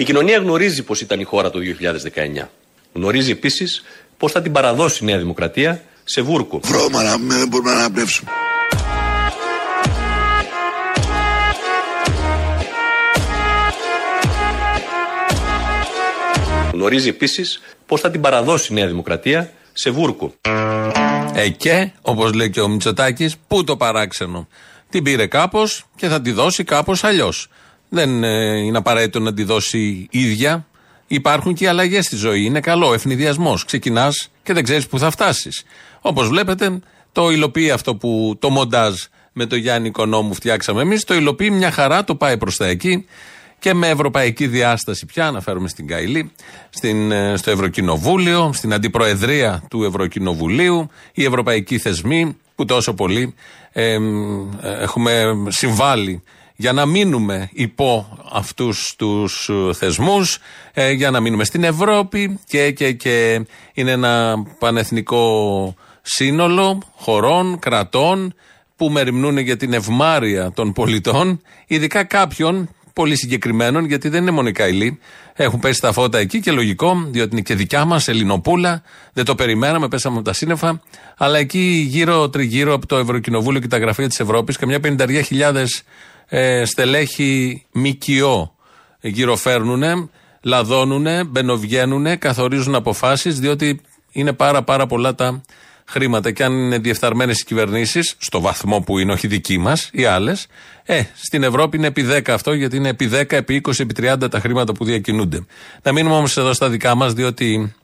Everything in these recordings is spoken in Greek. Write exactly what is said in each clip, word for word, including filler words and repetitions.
Η κοινωνία γνωρίζει πώς ήταν η χώρα το δύο χιλιάδες δεκαεννιά. Γνωρίζει επίσης πώς θα την παραδώσει η Νέα Δημοκρατία σε βούρκο. Βρώμα να μην μπορούμε να αναπνεύσουμε. Γνωρίζει επίσης πώς θα την παραδώσει η Νέα Δημοκρατία σε βούρκο. Ε, και, όπως λέει και ο Μητσοτάκης, πού το παράξενο. Την πήρε κάπως και θα τη δώσει κάπως αλλιώς. Δεν ε, είναι απαραίτητο να τη δώσει ίδια. Υπάρχουν και οι αλλαγές στη ζωή. Είναι καλό, ευνηδιασμός. Ξεκινάς και δεν ξέρεις πού θα φτάσεις. Όπως βλέπετε, το υλοποιεί αυτό που το μοντάζ με το Γιάννη Κονόμου φτιάξαμε εμείς. Το υλοποιεί μια χαρά, το πάει προς τα εκεί. Και με ευρωπαϊκή διάσταση πια, αναφέρομαι στην Καϊλή, στην, στο Ευρωκοινοβούλιο, στην αντιπροεδρία του Ευρωκοινοβουλίου, οι ευρωπαϊκοί θεσμοί που τόσο πολύ ε, έχουμε συμβάλει για να μείνουμε υπό αυτούς τους θεσμούς, ε, για να μείνουμε στην Ευρώπη και, και, και είναι ένα πανεθνικό σύνολο χωρών, κρατών που μεριμνούν για την ευμάρεια των πολιτών, ειδικά κάποιων πολύ συγκεκριμένων, γιατί δεν είναι μόνο η Καϊλή. Έχουν πέσει τα φώτα εκεί και λογικό, διότι είναι και δικιά μας Ελληνοπούλα. Δεν το περιμέναμε, πέσαμε από τα σύννεφα. Αλλά εκεί γύρω-τριγύρω από το Ευρωκοινοβούλιο και τα γραφεία της Ευρώπης, καμιά πενήντα χιλιάδες ε, στελέχη ΜΚΟ γύρω φέρνουνε, λαδώνουνε, μπαινοβγαίνουνε, καθορίζουν αποφάσεις, διότι είναι πάρα πάρα πολλά τα χρήματα και αν είναι διεφθαρμένες οι κυβερνήσεις, στο βαθμό που είναι, όχι δική μας, οι άλλες, ε, στην Ευρώπη είναι επί δέκα αυτό, γιατί είναι επί δέκα, επί είκοσι, επί τριάντα τα χρήματα που διακινούνται. Να μείνουμε όμως εδώ στα δικά μας, διότι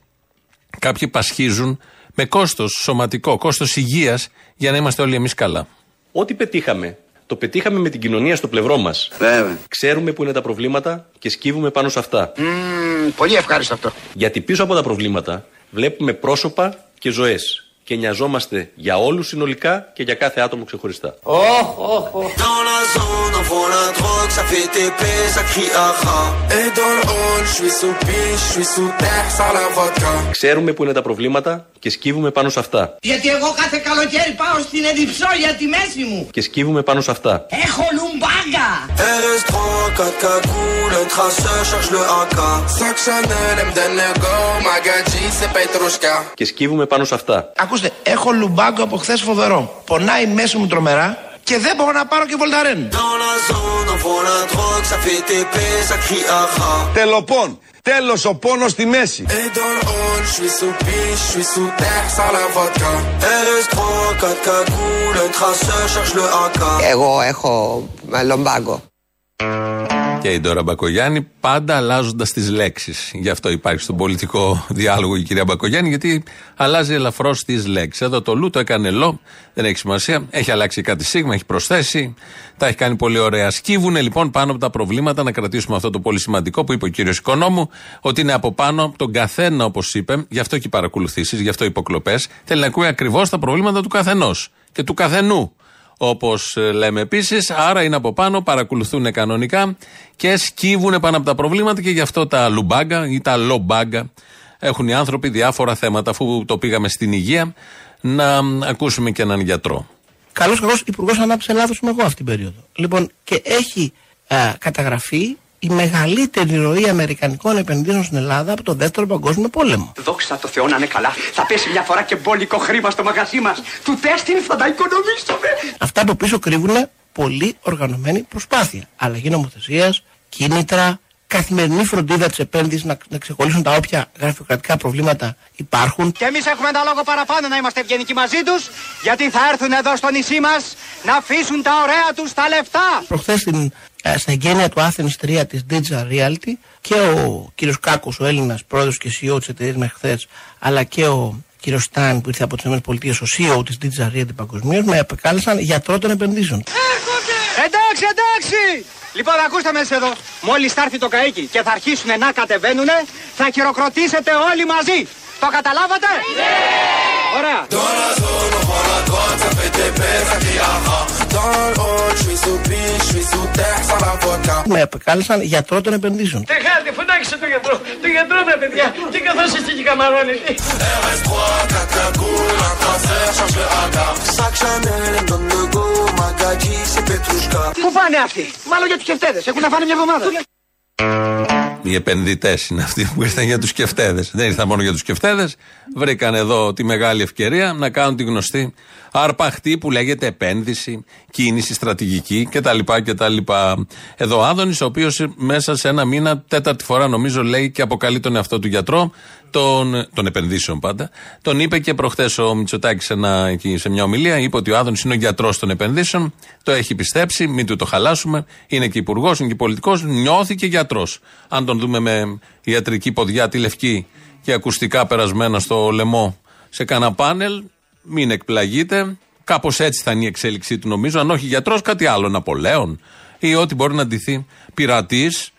κάποιοι πασχίζουν με κόστος σωματικό, κόστος υγείας, για να είμαστε όλοι εμείς καλά. Ό,τι πετύχαμε, το πετύχαμε με την κοινωνία στο πλευρό μας. Βέβαια. Ξέρουμε που είναι τα προβλήματα και σκύβουμε πάνω σε αυτά. Mm, πολύ ευχάριστο αυτό. Γιατί πίσω από τα προβλήματα βλέπουμε πρόσωπα και ζωές. Και νοιαζόμαστε για όλους συνολικά και για κάθε άτομο ξεχωριστά. Oh, oh, oh. Ξέρουμε που είναι τα προβλήματα και σκύβουμε πάνω σε αυτά. Γιατί εγώ κάθε καλοκαίρι πάω στην Εδιψό για τη μέση μου. Και σκύβουμε πάνω σε αυτά. Έχω λουμπάγκα. Και σκύβουμε πάνω σε αυτά. Ακούστε, έχω λουμπάγκο από χθες φοβερό. Πονάει μέσα μου τρομερά και δεν μπορώ να πάρω και βολταρέν. Τελοπών, τέλος ο πόνος στη μέση. Εγώ έχω λουμπάγκο. Και η Ντόρα Μπακογιάννη, πάντα αλλάζοντας τις λέξεις. Γι' αυτό υπάρχει στον πολιτικό διάλογο η κυρία Μπακογιάννη, γιατί αλλάζει ελαφρώς τις λέξεις. Εδώ το λου το έκανε λό, δεν έχει σημασία. Έχει αλλάξει κάτι σίγμα, έχει προσθέσει, τα έχει κάνει πολύ ωραία. Σκύβουνε λοιπόν πάνω από τα προβλήματα, να κρατήσουμε αυτό το πολύ σημαντικό που είπε ο κύριος Οικονόμου, ότι είναι από πάνω από τον καθένα, όπως είπε, γι' αυτό και οι παρακολουθήσεις, γι' αυτό οι υποκλοπές. Θέλει να ακούει ακριβώς τα προβλήματα του καθενός και του καθενού. Όπως λέμε επίσης, άρα είναι από πάνω, παρακολουθούν κανονικά και σκύβουν πάνω από τα προβλήματα και γι' αυτό τα λουμπάγκα ή τα λομπάγκα έχουν οι άνθρωποι διάφορα θέματα. Αφού το πήγαμε στην υγεία, να ακούσουμε και έναν γιατρό. Καλώς καλώς υπουργός ανάπτυξης Ελλάδος είμαι εγώ αυτήν την περίοδο. Λοιπόν, και έχει α, καταγραφεί η μεγαλύτερη ροή αμερικανικών επενδύσεων στην Ελλάδα από το δεύτερο παγκόσμιο πόλεμο. Δόξα τω Θεώ να είναι καλά. Θα πέσει μια φορά και μπόλικο χρήμα στο μαγαζί μας. Του τέστην θα τα οικονομήσουμε. Αυτά από πίσω κρύβουν πολύ οργανωμένη προσπάθεια. Αλλαγή νομοθεσίας, κίνητρα, καθημερινή φροντίδα της επένδυσης να, να ξεχωρίσουν τα όποια γραφειοκρατικά προβλήματα υπάρχουν. Και εμείς έχουμε ένα λόγο παραπάνω να είμαστε ευγενικοί μαζί τους, γιατί θα έρθουν εδώ στο νησί μας να αφήσουν τα ωραία τους τα λεφτά. Προχθές στην, στην εγγένεια του Athens τρία της Digital Realty και ο κύριος Κάκος, ο Έλληνας πρόεδρος και σι ι ο της εταιρείας μέχρι χθες, αλλά και ο κύριος Στάν που ήρθε από τις ΗΠΑ, ο σι ι ο της Digital Realty παγκοσμίως, με επεκάλεσαν γιατρό των επενδύσεων. Εντάξει, εντάξει! Λοιπόν, ακούστε μέσα εδώ. Μόλις θα έρθει το καίκι και θα αρχίσουν να κατεβαίνουνε, θα χειροκροτήσετε όλοι μαζί. Το καταλάβατε? Ναι! Ωραία. Με επεκάλεσαν γιατρό των επενδύσεων. Τε χάρτη, φωνάξε τον γιατρό. Τον γιατρό τα παιδιά. Και καθώς είστε και καμαρώνει. Πού πάνε αυτοί? Μάλλον για τους κεφτέδες. Έχουν να φάνε μια εβδομάδα. Οι επενδυτές είναι αυτοί που ήρθαν για τους κεφτέδες. Δεν ήρθαν μόνο για τους κεφτέδες. Βρήκαν εδώ τη μεγάλη ευκαιρία να κάνουν τη γνωστή αρπαχτή που λέγεται επένδυση, κίνηση στρατηγική κτλ. κτλ. Εδώ ο Άδωνης, ο οποίος μέσα σε ένα μήνα, τέταρτη φορά νομίζω, λέει και αποκαλεί τον εαυτό του γιατρό των, των επενδύσεων πάντα. Τον είπε και προχθές ο Μητσοτάκης σε, σε μια ομιλία. Είπε ότι ο Άδωνης είναι ο γιατρός των επενδύσεων. Το έχει πιστέψει, μην του το χαλάσουμε. Είναι και υπουργός, είναι και πολιτικός. Νιώθει και γιατρός. Αν τον δούμε με ιατρική ποδιά, τη λευκή και ακουστικά περασμένα στο λαιμό σε κάνα πάνελ, μην εκπλαγείτε. Κάπως έτσι θα είναι η εξέλιξή του, νομίζω. Αν όχι γιατρός, κάτι άλλο. Ναπολέον ή ό,τι μπορεί να ντυθεί. Πειρατής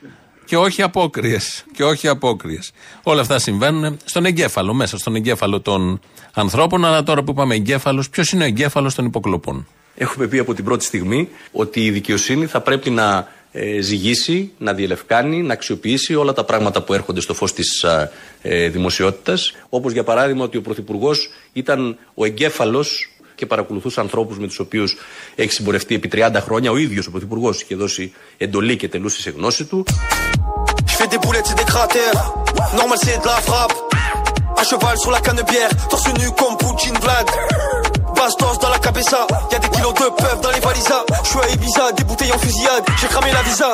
και όχι απόκριες. Και όχι απόκριες. Όλα αυτά συμβαίνουν στον εγκέφαλο, μέσα στον εγκέφαλο των ανθρώπων. Αλλά τώρα που είπαμε εγκέφαλος, ποιος είναι ο εγκέφαλος των υποκλοπών? Έχουμε πει από την πρώτη στιγμή ότι η δικαιοσύνη θα πρέπει να ε, ζυγίσει, να διελευκάνει, να αξιοποιήσει όλα τα πράγματα που έρχονται στο φως της ε, δημοσιότητας. Όπως για παράδειγμα ότι ο Πρωθυπουργός ήταν ο εγκέφαλος και παρακολουθούσε ανθρώπους με τους οποίους έχει συμπορευτεί επί τριάντα χρόνια. Ο ίδιος ο Πρωθυπουργός είχε δώσει εντολή και τελούσε σε γνώση του.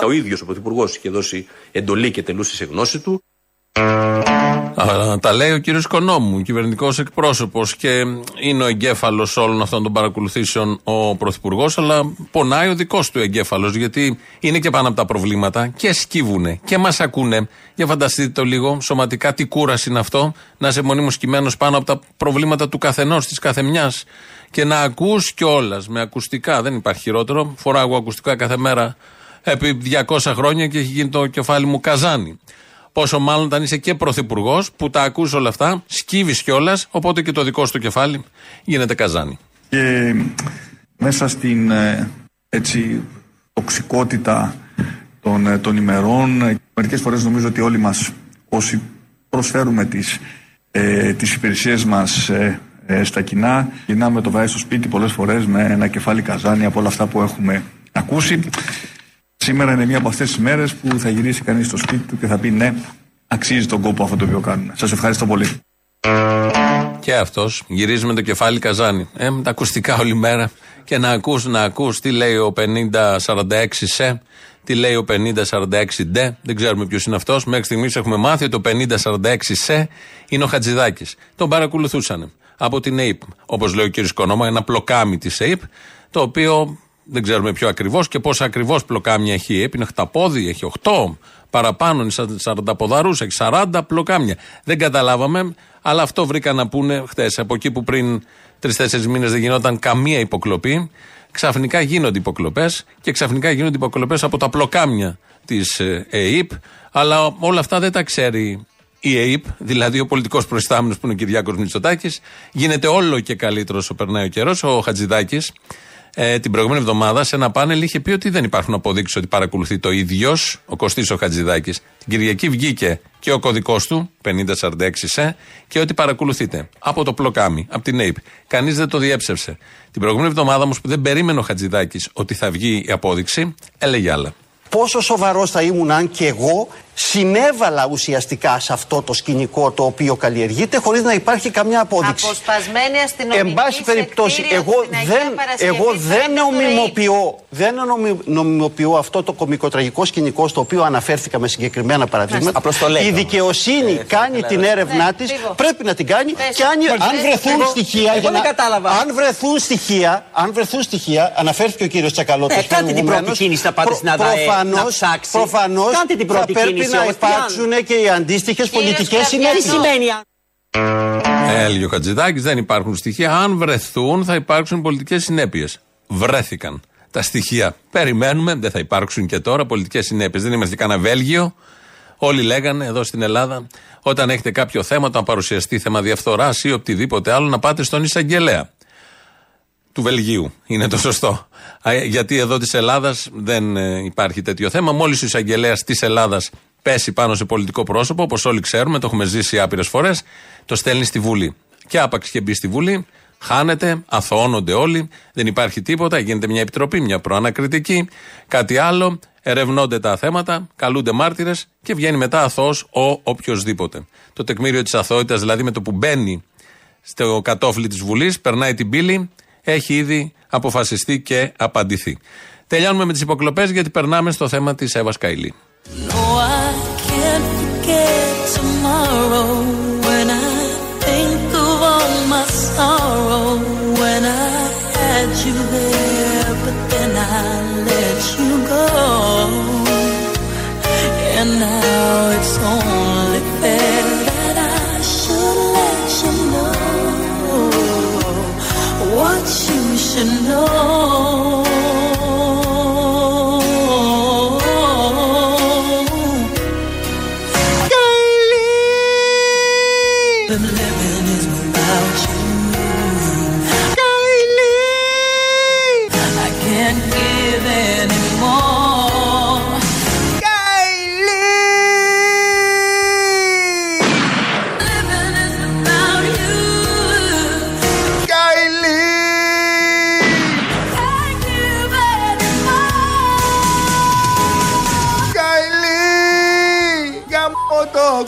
Ο ίδιος ο Πρωθυπουργός είχε δώσει εντολή και τελούσε σε γνώση του. Α, τα λέει ο κύριος Κονόμου, κυβερνητικός εκπρόσωπος, και είναι ο εγκέφαλος όλων αυτών των παρακολουθήσεων ο Πρωθυπουργός, αλλά πονάει ο δικός του εγκέφαλος, γιατί είναι και πάνω από τα προβλήματα και σκύβουνε και μας ακούνε. Για φανταστείτε το λίγο σωματικά τι κούραση είναι αυτό, να είσαι μονίμως κειμένος πάνω από τα προβλήματα του καθενός, της καθεμιάς, και να ακούς κιόλας με ακουστικά. Δεν υπάρχει χειρότερο. Φοράω ακουστικά κάθε μέρα επί διακόσια χρόνια και έχει γίνει το κεφάλι μου καζάνι. Πόσο μάλλον όταν είσαι και πρωθυπουργός που τα ακούς όλα αυτά, σκύβεις κιόλας, οπότε και το δικό σου το κεφάλι γίνεται καζάνι. Και μέσα στην έτσι, τοξικότητα των, των ημερών, μερικές φορές νομίζω ότι όλοι μας όσοι προσφέρουμε τις, ε, τις υπηρεσίες μας ε, ε, στα κοινά, γυρνάμε το βράδυ στο σπίτι πολλές φορές με ένα κεφάλι καζάνι από όλα αυτά που έχουμε ακούσει. Σήμερα είναι μία από αυτές τις μέρες που θα γυρίσει κανείς στο σπίτι του και θα πει ναι, αξίζει τον κόπο αυτό το οποίο κάνουμε. Σας ευχαριστώ πολύ. Και αυτός γυρίζει με το κεφάλι καζάνι. Ε, με τα ακουστικά όλη μέρα και να ακούς, να ακούς τι λέει ο πενήντα σαράντα έξι σι, τι λέει ο πενήντα σαράντα έξι ντι, δεν ξέρουμε ποιος είναι αυτός. Μέχρι στιγμής έχουμε μάθει ότι το πενήντα σαράντα έξι σι είναι ο Χατζηδάκης. Τον παρακολουθούσαν από την ΕΕΠ, όπως λέει ο κύριος Κονόμα, ένα πλοκάμι της ΕΕΠ, το οποίο... Δεν ξέρουμε ποιο ακριβώς και πόσα ακριβώς πλοκάμια έχει. Έπινε χταπόδι, έχει οκτώ παραπάνω, είναι σαρανταποδαρούς, έχει σαράντα πλοκάμια. Δεν καταλάβαμε, αλλά αυτό βρήκα να πούνε χθες. Από εκεί που πριν τρεις-τέσσερις μήνες δεν γινόταν καμία υποκλοπή, ξαφνικά γίνονται υποκλοπές και ξαφνικά γίνονται υποκλοπές από τα πλοκάμια της ΕΕΠ. Αλλά όλα αυτά δεν τα ξέρει η ΕΕΠ, δηλαδή ο πολιτικός προϊστάμενος που είναι ο Κυριάκος Μητσοτάκης. Γίνεται όλο και καλύτερο όσο περνάει ο καιρός. Ο Χατζηδάκης Ε, την προηγούμενη εβδομάδα σε ένα πάνελ είχε πει ότι δεν υπάρχουν αποδείξεις ότι παρακολουθεί το ίδιος ο Κωστής ο Χατζηδάκης. Την Κυριακή βγήκε και ο κωδικός του πενήντα σαράντα έξι σε και ότι παρακολουθείται από το πλοκάμι, από την ΕΕΠ. Κανείς δεν το διέψευσε. Την προηγούμενη εβδομάδα όμως που δεν περίμενε ο Χατζηδάκης ότι θα βγει η απόδειξη, έλεγε άλλα. Πόσο σοβαρός θα ήμουν αν και εγώ συνέβαλα ουσιαστικά σε αυτό το σκηνικό το οποίο καλλιεργείται χωρίς να υπάρχει καμιά απόδειξη. Αποσπασμένη αστυνομική. Εν πάση περιπτώσει, εγώ δεν, εγώ δεν, νομιμοποιώ, δεν νομι, νομιμοποιώ αυτό το κωμικοτραγικό σκηνικό στο οποίο αναφέρθηκα με συγκεκριμένα παραδείγματα. Η δικαιοσύνη ε, κάνει ε, την έρευνά ναι, της, πίγω. πρέπει να την κάνει Πέσαι. και αν, αν, βρεθούν εγώ, στοιχεία, εγώ, να, αν βρεθούν στοιχεία, αν βρεθούν στοιχεία, αναφέρθηκε ο κύριος Τσακαλώτης. Κάντε την πρώτη κίνηση, θα πάτε στην ΑΔΑΕ να ψάξει. Προφανώς θα πρέπει να υπάρξουν και οι αντίστοιχες πολιτικές συνέπειες. Έλεγε ο Χατζηδάκης, δεν υπάρχουν στοιχεία. Αν βρεθούν, θα υπάρξουν πολιτικές συνέπειες. Βρέθηκαν τα στοιχεία. Περιμένουμε, δεν θα υπάρξουν και τώρα πολιτικές συνέπειες. Δεν είμαστε κανένα Βέλγιο. Όλοι λέγανε εδώ στην Ελλάδα, όταν έχετε κάποιο θέμα, όταν παρουσιαστεί θέμα διαφθοράς ή οτιδήποτε άλλο, να πάτε στον εισαγγελέα του Βελγίου. Είναι το σωστό. Γιατί εδώ της Ελλάδας δεν υπάρχει τέτοιο θέμα. Μόλις ο εισαγγελέας της Ελλάδας πέσει πάνω σε πολιτικό πρόσωπο, όπως όλοι ξέρουμε, το έχουμε ζήσει άπειρες φορές, το στέλνει στη Βουλή. Και άπαξ και μπει στη Βουλή, χάνεται, αθωώνονται όλοι, δεν υπάρχει τίποτα, γίνεται μια επιτροπή, μια προανακριτική, κάτι άλλο. ερευνώνται τα θέματα, καλούνται μάρτυρες και βγαίνει μετά αθώος ο οποιοσδήποτε. Το τεκμήριο της αθωότητας, δηλαδή με το που μπαίνει στο κατόφλι της Βουλής, περνάει την πύλη, έχει ήδη αποφασιστεί και απαντηθεί. Τελειώνουμε με τις υποκλοπές γιατί περνάμε στο θέμα της Εύας Καϊλή.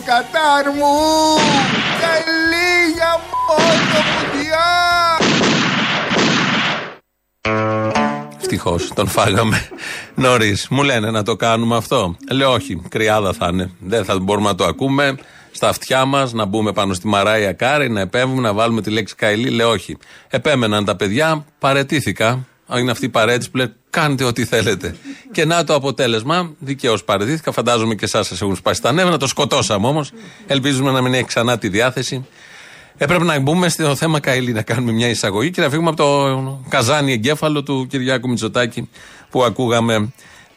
Κατάρ μου, καλή για μόνο κουτιά. Ευτυχώς, τον φάγαμε νωρίς. Μου λένε να το κάνουμε αυτό. Λέω όχι, κρυάδα θα είναι. Δεν θα μπορούμε να το ακούμε στα αυτιά μας, να μπούμε πάνω στη Μαράια Κάρι, να επέμβουμε, να βάλουμε τη λέξη Καϊλή. Λέω όχι. Επέμεναν τα παιδιά, παρετήθηκα. Είναι αυτή η παρέτηση που λέει κάντε ό,τι θέλετε. Και να το αποτέλεσμα, δικαίως παρετήθηκα. Φαντάζομαι και εσάς σας έχουν σπάσει τα νεύρα. Το σκοτώσαμε όμως. Ελπίζουμε να μην έχει ξανά τη διάθεση. Έπρεπε να μπούμε στο θέμα Καϊλή, να κάνουμε μια εισαγωγή και να φύγουμε από το καζάνι εγκέφαλο του Κυριάκου Μητσοτάκη που ακούγαμε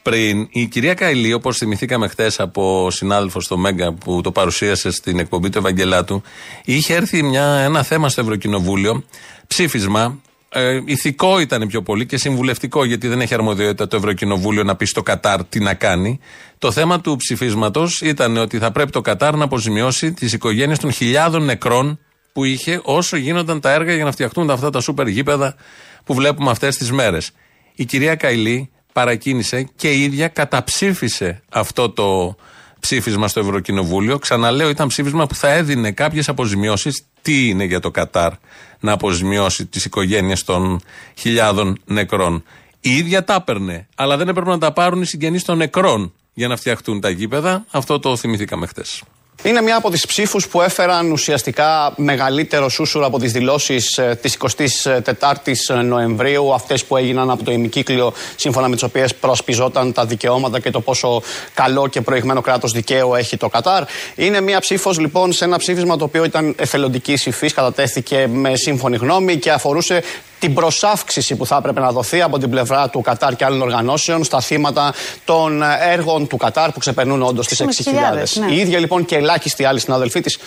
πριν. Η κυρία Καϊλή, όπως θυμηθήκαμε χθες από συνάδελφο στο Μέγκα που το παρουσίασε στην εκπομπή του Ευαγγελάτου, είχε έρθει μια, ένα θέμα στο Ευρωκοινοβούλιο, ψήφισμα. Ε, ηθικό ήταν πιο πολύ και συμβουλευτικό, γιατί δεν έχει αρμοδιότητα το Ευρωκοινοβούλιο να πει στο Κατάρ τι να κάνει. Το θέμα του ψηφίσματος ήταν ότι θα πρέπει το Κατάρ να αποζημιώσει τις οικογένειες των χιλιάδων νεκρών που είχε όσο γίνονταν τα έργα για να φτιαχτούν αυτά τα σούπερ γήπεδα που βλέπουμε αυτές τις μέρες. Η κυρία Καϊλή παρακίνησε και η ίδια καταψήφισε αυτό το ψήφισμα στο Ευρωκοινοβούλιο. Ξαναλέω, ήταν ψήφισμα που θα έδινε κάποιες αποζημιώσεις. Τι είναι για το Κατάρ να αποζημιώσει τις οικογένειες των χιλιάδων νεκρών? Η ίδια τα έπαιρνε, αλλά δεν έπρεπε να τα πάρουν οι συγγενείς των νεκρών για να φτιαχτούν τα γήπεδα. Αυτό το θυμηθήκαμε χτες. Είναι μία από τις ψήφους που έφεραν ουσιαστικά μεγαλύτερο σούσουρο από τις δηλώσεις της εικοστής τετάρτης Νοεμβρίου, αυτές που έγιναν από το ημικύκλιο, σύμφωνα με τις οποίες προσπιζόταν τα δικαιώματα και το πόσο καλό και προηγμένο κράτος δικαίου έχει το Κατάρ. Είναι μία ψήφος λοιπόν σε ένα ψήφισμα το οποίο ήταν εθελοντικής υφής, κατατέθηκε με σύμφωνη γνώμη και αφορούσε την προσάυξηση που θα έπρεπε να δοθεί από την πλευρά του Κατάρ και άλλων οργανώσεων στα θύματα των έργων του Κατάρ που ξεπερνούν όντως τις έξι χιλιάδες. Ναι. Η ίδια λοιπόν και ελάχιστοι άλλοι συναδελφοί της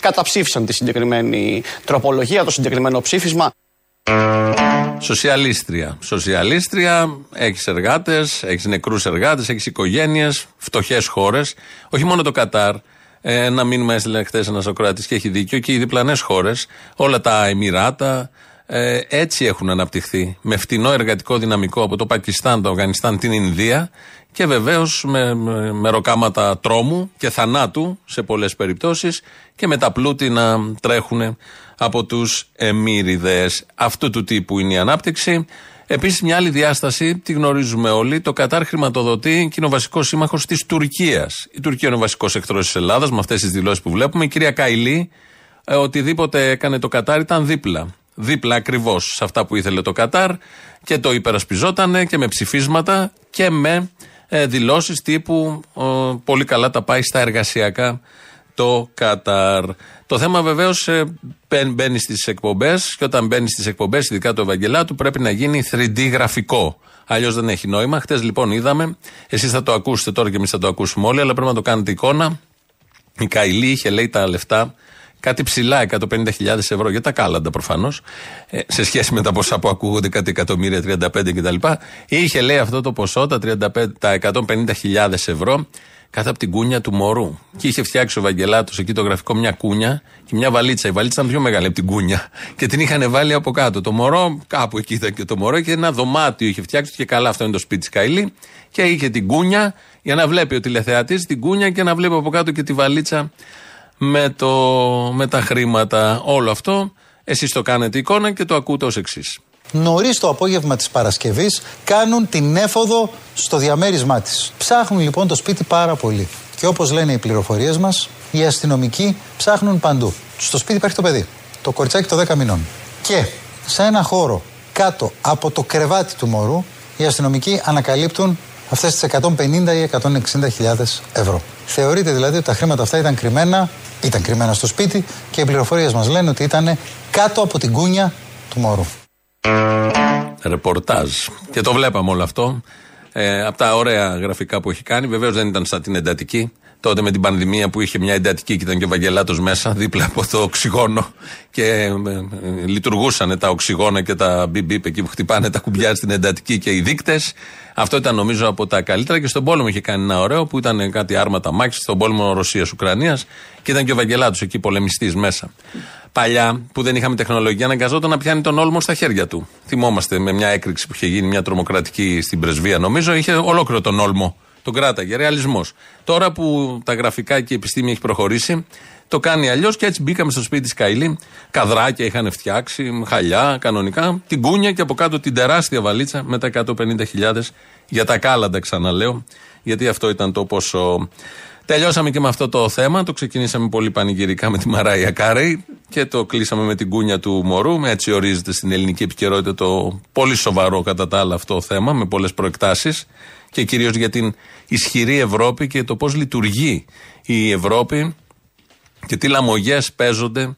καταψήφισαν τη συγκεκριμένη τροπολογία, το συγκεκριμένο ψήφισμα. Σοσιαλίστρια. Σοσιαλίστρια, έχεις εργάτες, έχεις νεκρούς εργάτες, έχεις οικογένειες, φτωχές χώρες, όχι μόνο το Κατάρ. Ε, να μείνουμε, έστειλε χθες ένας ακροατής και έχει δίκιο, και οι διπλανές χώρες, όλα τα Εμιράτα. Ε, έτσι έχουν αναπτυχθεί, με φτηνό εργατικό δυναμικό από το Πακιστάν, το Αφγανιστάν, την Ινδία και βεβαίως με, με, με ροκάματα τρόμου και θανάτου σε πολλές περιπτώσεις και με τα πλούτη να τρέχουν από τους εμμύριδες. Αυτού του τύπου είναι η ανάπτυξη. Επίσης μια άλλη διάσταση, τη γνωρίζουμε όλοι, το Κατάρ χρηματοδοτεί και είναι ο βασικός σύμμαχος της Τουρκίας. Η Τουρκία είναι ο βασικός εχθρός της Ελλάδας με αυτές τις δηλώσεις που βλέπουμε. Η κυρία Καϊλή, ε, οτιδήποτε έκανε το Κατάρ ήταν δίπλα. Δίπλα ακριβώς σε αυτά που ήθελε το Κατάρ και το υπερασπιζότανε και με ψηφίσματα και με ε, δηλώσεις τύπου ε, πολύ καλά τα πάει στα εργασιακά το Κατάρ. Το θέμα βεβαίως ε, μπαίνει στις εκπομπές και όταν μπαίνει στις εκπομπές, ειδικά το Ευαγγελάτου, πρέπει να γίνει θρι ντι γραφικό. Αλλιώς δεν έχει νόημα. Χτες λοιπόν είδαμε, εσείς θα το ακούσετε τώρα και εμείς θα το ακούσουμε όλοι, αλλά πρέπει να το κάνετε εικόνα. Η Καϊλή είχε, λέει, τα λεφτά κάτι ψηλά, εκατόν πενήντα χιλιάδες ευρώ για τα κάλαντα προφανώς, ε, σε σχέση με τα ποσά που ακούγονται, κάτι εκατομμύρια, τριάντα πέντε κτλ. Είχε, λέει, αυτό το ποσό, τα, τριάντα πέντε, τα εκατόν πενήντα χιλιάδες ευρώ, κάτω από την κούνια του μωρού. Και είχε φτιάξει ο Βαγγελάτος εκεί το γραφικό μια κούνια και μια βαλίτσα. Η βαλίτσα ήταν πιο μεγάλη από την κούνια. Και την είχαν βάλει από κάτω. Το μωρό, κάπου εκεί ήταν και το μωρό, και ένα δωμάτιο είχε φτιάξει. Και καλά, αυτό είναι το σπίτι της Καϊλή. Και είχε την κούνια για να βλέπει ο τηλεθεατής την κούνια και να βλέπει από κάτω και τη βαλίτσα με, το, με τα χρήματα. Όλο αυτό εσείς το κάνετε εικόνα και το ακούτε ως εξής. Νωρίς το απόγευμα της Παρασκευής κάνουν την έφοδο στο διαμέρισμά της. Ψάχνουν λοιπόν το σπίτι πάρα πολύ. Και όπως λένε οι πληροφορίες μας, οι αστυνομικοί ψάχνουν παντού. Στο σπίτι υπάρχει το παιδί, το κοριτσάκι των δέκα μηνών. Και σε ένα χώρο κάτω από το κρεβάτι του μωρού, οι αστυνομικοί ανακαλύπτουν αυτές τις εκατόν πενήντα ή εκατόν εξήντα χιλιάδες ευρώ. Θεωρείται δηλαδή ότι τα χρήματα αυτά ήταν κρυμμένα, ήταν κρυμμένα στο σπίτι και οι πληροφορίες μας λένε ότι ήταν κάτω από την κούνια του μωρού. Ρεπορτάζ. Και το βλέπαμε όλο αυτό. Ε, από τα ωραία γραφικά που έχει κάνει. Βεβαίως δεν ήταν σαν την εντατική. Τότε με την πανδημία που είχε μια εντατική και ήταν και ο Βαγγελάτος μέσα, δίπλα από το οξυγόνο. Και ε, ε, λειτουργούσαν τα οξυγόνα και τα μπιμπίπ εκεί που χτυπάνε τα κουμπιά στην εντατική και οι δείκτες. Αυτό ήταν νομίζω από τα καλύτερα. Και στον πόλεμο είχε κάνει ένα ωραίο που ήταν κάτι άρματα μάχης, στον πόλεμο Ρωσίας-Ουκρανίας. Και ήταν και ο Βαγγελάτος εκεί πολεμιστής μέσα. Παλιά, που δεν είχαμε τεχνολογία, αναγκαζόταν να πιάνει τον όλμο στα χέρια του. Θυμόμαστε με μια έκρηξη που είχε γίνει, μια τρομοκρατική στην Πρεσβεία, νομίζω, είχε ολόκληρο τον όλμο. Τον κράταγε, ρεαλισμός. Τώρα που τα γραφικά και η επιστήμη έχει προχωρήσει, το κάνει αλλιώς και έτσι μπήκαμε στο σπίτι της Καϊλή. Καδράκια είχαν φτιάξει, χαλιά, κανονικά. Την κούνια και από κάτω την τεράστια βαλίτσα με τα εκατόν πενήντα χιλιάδες για τα κάλαντα, ξαναλέω, γιατί αυτό ήταν το πόσο. Τελειώσαμε και με αυτό το θέμα. Το ξεκινήσαμε πολύ πανηγυρικά με τη Μαράια Κάρεϊ και το κλείσαμε με την κούνια του μωρού. Έτσι ορίζεται στην ελληνική επικαιρότητα το πολύ σοβαρό κατά τα άλλα αυτό θέμα, με πολλές προεκτάσεις και κυρίως για την ισχυρή Ευρώπη και το πώς λειτουργεί η Ευρώπη και τι λαμογιές παίζονται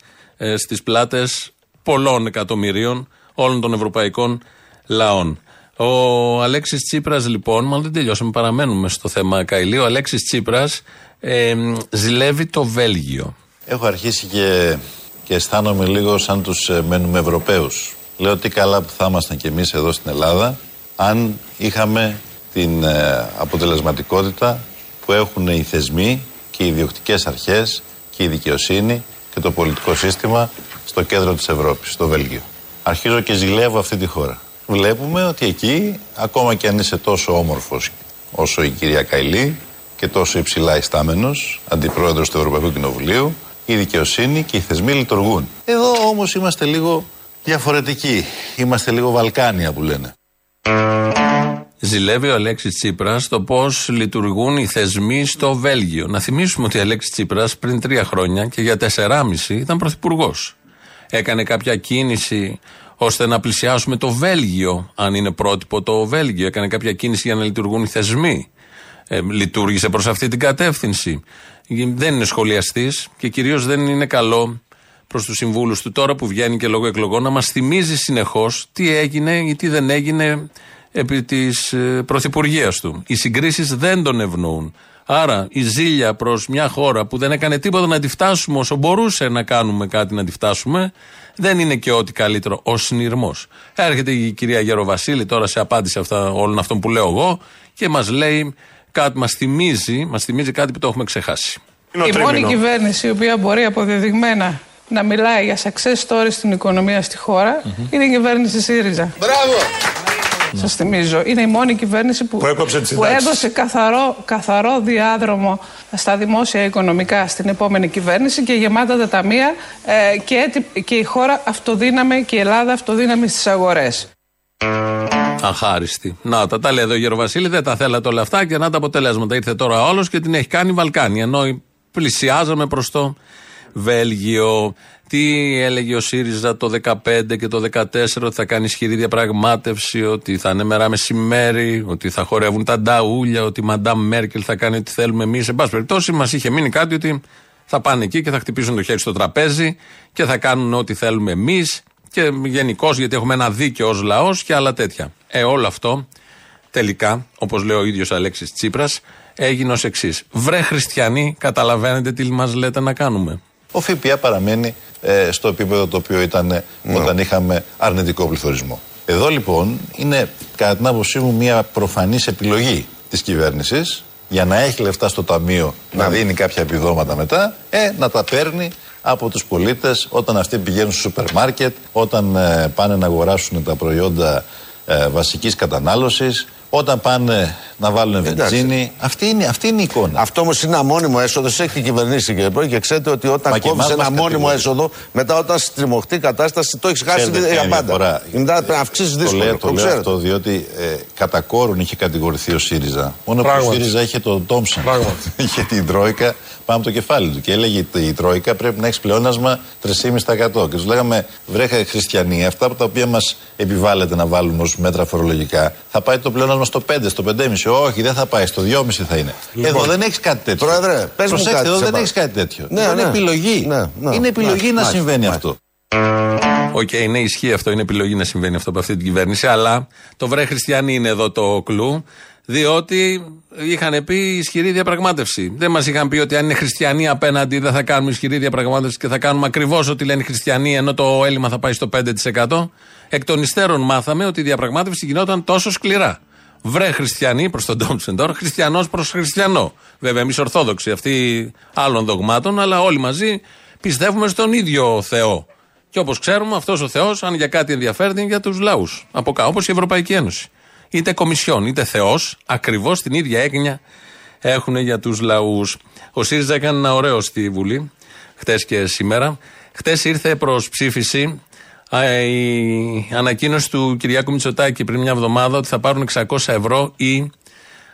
στις πλάτες πολλών εκατομμυρίων όλων των ευρωπαϊκών λαών. Ο Αλέξης Τσίπρας λοιπόν, μάλλον δεν τελειώσαμε, παραμένουμε στο θέμα Καϊλή. Ο Αλέξης Τσίπρας ε, ζηλεύει το Βέλγιο. Έχω αρχίσει και, και αισθάνομαι λίγο σαν τους ε, μένουμε Ευρωπαίους. Λέω τι καλά που θα ήμασταν κι εμείς εδώ στην Ελλάδα, αν είχαμε την ε, αποτελεσματικότητα που έχουν οι θεσμοί και οι ιδιοκτικές αρχές και η δικαιοσύνη και το πολιτικό σύστημα στο κέντρο της Ευρώπης, στο Βέλγιο. Αρχίζω και ζηλεύω αυτή τη χώρα. Βλέπουμε ότι εκεί, ακόμα και αν είσαι τόσο όμορφος όσο η κυρία Καϊλή και τόσο υψηλά ιστάμενος, αντιπρόεδρος του Ευρωπαϊκού Κοινοβουλίου, η δικαιοσύνη και οι θεσμοί λειτουργούν. Εδώ όμως είμαστε λίγο διαφορετικοί. Είμαστε λίγο Βαλκάνια που λένε. Ζηλεύει ο Αλέξης Τσίπρας το πώς λειτουργούν οι θεσμοί στο Βέλγιο. Να θυμίσουμε ότι ο Αλέξης Τσίπρας πριν τρία χρόνια και για τεσσεράμιση ήταν πρωθυπουργός. Έκανε κάποια κίνηση ώστε να πλησιάσουμε το Βέλγιο, αν είναι πρότυπο το Βέλγιο. Έκανε κάποια κίνηση για να λειτουργούν οι θεσμοί. Ε, λειτουργήσε προς αυτή την κατεύθυνση. Δεν είναι σχολιαστής και κυρίως δεν είναι καλό προς τους συμβούλους του τώρα που βγαίνει και λόγω εκλογών να μας θυμίζει συνεχώς τι έγινε ή τι δεν έγινε επί της πρωθυπουργίας του. Οι συγκρίσεις δεν τον ευνοούν. Άρα η ζήλια προς μια χώρα που δεν έκανε τίποτα να τη φτάσουμε όσο μπορούσε να κάνουμε κάτι να τη φτάσουμε, δεν είναι και ό,τι καλύτερο ο συνειρμός. Έρχεται η κυρία Γεροβασίλη τώρα σε απάντηση αυτά, όλων αυτών που λέω εγώ και μας λέει, κάτι, μας θυμίζει, μας θυμίζει κάτι που το έχουμε ξεχάσει. Η μόνη κυβέρνηση η οποία μπορεί αποδεδειγμένα να μιλάει για success stories στην οικονομία στη χώρα mm-hmm. είναι η κυβέρνηση ΣΥΡΙΖΑ. Μπράβο! Σας θυμίζω, είναι η μόνη κυβέρνηση που, που, που έδωσε καθαρό, καθαρό διάδρομο στα δημόσια οικονομικά στην επόμενη κυβέρνηση και γεμάτα τα ταμεία ε, και, και η χώρα αυτοδύναμη και η Ελλάδα αυτοδύναμη στις αγορές. Αχάριστη. Να τα, τα λέει εδώ ο Γεροβασίλη, δεν τα θέλατε όλα αυτά και να τα αποτελέσματα. Ήρθε τώρα όλος και την έχει κάνει Βαλκάνια, ενώ πλησιάζαμε προς το Βέλγιο. Τι έλεγε ο ΣΥΡΙΖΑ το δεκαπέντε και το δεκατέσσερα, ότι θα κάνει ισχυρή διαπραγμάτευση, ότι θα είναι μέρα μεσημέρι, ότι θα χορεύουν τα νταούλια, ότι η Μαντάμ Μέρκελ θα κάνει ό,τι θέλουμε εμείς. Εν πάση περιπτώσει, μας είχε μείνει κάτι ότι θα πάνε εκεί και θα χτυπήσουν το χέρι στο τραπέζι και θα κάνουν ό,τι θέλουμε εμείς και γενικώς γιατί έχουμε ένα δίκαιο ως λαός και άλλα τέτοια. Ε, όλο αυτό τελικά, όπως λέει ο ίδιος Αλέξης Τσίπρας, έγινε ως εξής. Βρε χριστιανοί, καταλαβαίνετε τι μας λέτε να κάνουμε. Ο ΦΠΑ παραμένει ε, στο επίπεδο το οποίο ήταν no. όταν είχαμε αρνητικό πληθωρισμό. Εδώ λοιπόν είναι κατά την άποψή μου μια προφανής επιλογή της κυβέρνησης για να έχει λεφτά στο ταμείο ναι. να δίνει κάποια επιδόματα μετά, ε, να τα παίρνει από τους πολίτες όταν αυτοί πηγαίνουν στο σούπερ μάρκετ, όταν ε, πάνε να αγοράσουν τα προϊόντα ε, βασικής κατανάλωσης, όταν πάνε να βάλουν βενζίνη. Αυτή είναι, αυτή είναι η εικόνα. Αυτό όμως είναι αμώνυμο έσοδος, έχει κυβερνήσει κύριε Πρόεδρε, και ξέρετε ότι όταν κόβεις ένα αμώνυμο έσοδο, μετά όταν στριμωχτεί η κατάσταση, το έχεις χάσει για πάντα. Μετά να αυξήσεις δύσκολο. Το, το, το λέω αυτό διότι ε, κατά κόρον είχε κατηγορηθεί ο ΣΥΡΙΖΑ. Μόνο πράγματι. Που ο ΣΥΡΙΖΑ είχε τον Τόμψον. Είχε την Τρόικα πάνω από το κεφάλι του. Και έλεγε η Τρόικα πρέπει να έχει πλεόνασμα τρία κόμμα πέντε τοις εκατό. Και του λέγαμε βρέχα χριστιανοί, αυτά από τα οποία μας επιβάλλεται να βάλουν ως μέτρα φορολογικά, θα πάει το πλεόνασμα στο πέντε, στο πέντε κόμμα πέντε. Όχι, δεν θα πάει, στο δύο κόμμα πέντε θα είναι. Λοιπόν, εδώ δεν έχει κάτι τέτοιο. Πρόεδρε, πες προσέξτε, μου κάτι, εδώ δεν έχει κάτι τέτοιο. Ναι, είναι, ναι. Επιλογή. Ναι, ναι, είναι επιλογή ναι, να ναι, συμβαίνει ναι. αυτό. Οκ, okay, ναι, ισχύει αυτό. Είναι επιλογή να συμβαίνει αυτό από αυτή την κυβέρνηση. Αλλά το βρε χριστιανοί είναι εδώ το κλου. Διότι είχαν πει ισχυρή διαπραγμάτευση. Δεν μας είχαν πει ότι αν είναι χριστιανοί απέναντι δεν θα κάνουμε ισχυρή διαπραγμάτευση και θα κάνουμε ακριβώς ό,τι λένε οι χριστιανοί, ενώ το έλλειμμα θα πάει στο πέντε τοις εκατό. Εκ των υστέρων μάθαμε ότι η διαπραγμάτευση γινόταν τόσο σκληρά. Βρε χριστιανοί προς τον Τόμψεν τώρα, χριστιανός προς χριστιανό. Βέβαια, εμείς Ορθόδοξοι αυτοί άλλων δογμάτων, αλλά όλοι μαζί πιστεύουμε στον ίδιο Θεό. Και όπως ξέρουμε, αυτός ο Θεός, αν για κάτι ενδιαφέρεται, είναι για τους λαούς. Από κάτω, όπως η Ευρωπαϊκή Ένωση. Είτε Κομισιόν, είτε Θεός, ακριβώς την ίδια έγνοια έχουν για τους λαούς. Ο ΣΥΡΙΖΑ έκανε ένα ωραίο στη Βουλή, χτες και σήμερα. Χτες ήρθε προς ψήφιση η ανακοίνωση του Κυριάκου Μητσοτάκη πριν μια εβδομάδα ότι θα πάρουν εξακόσια ευρώ οι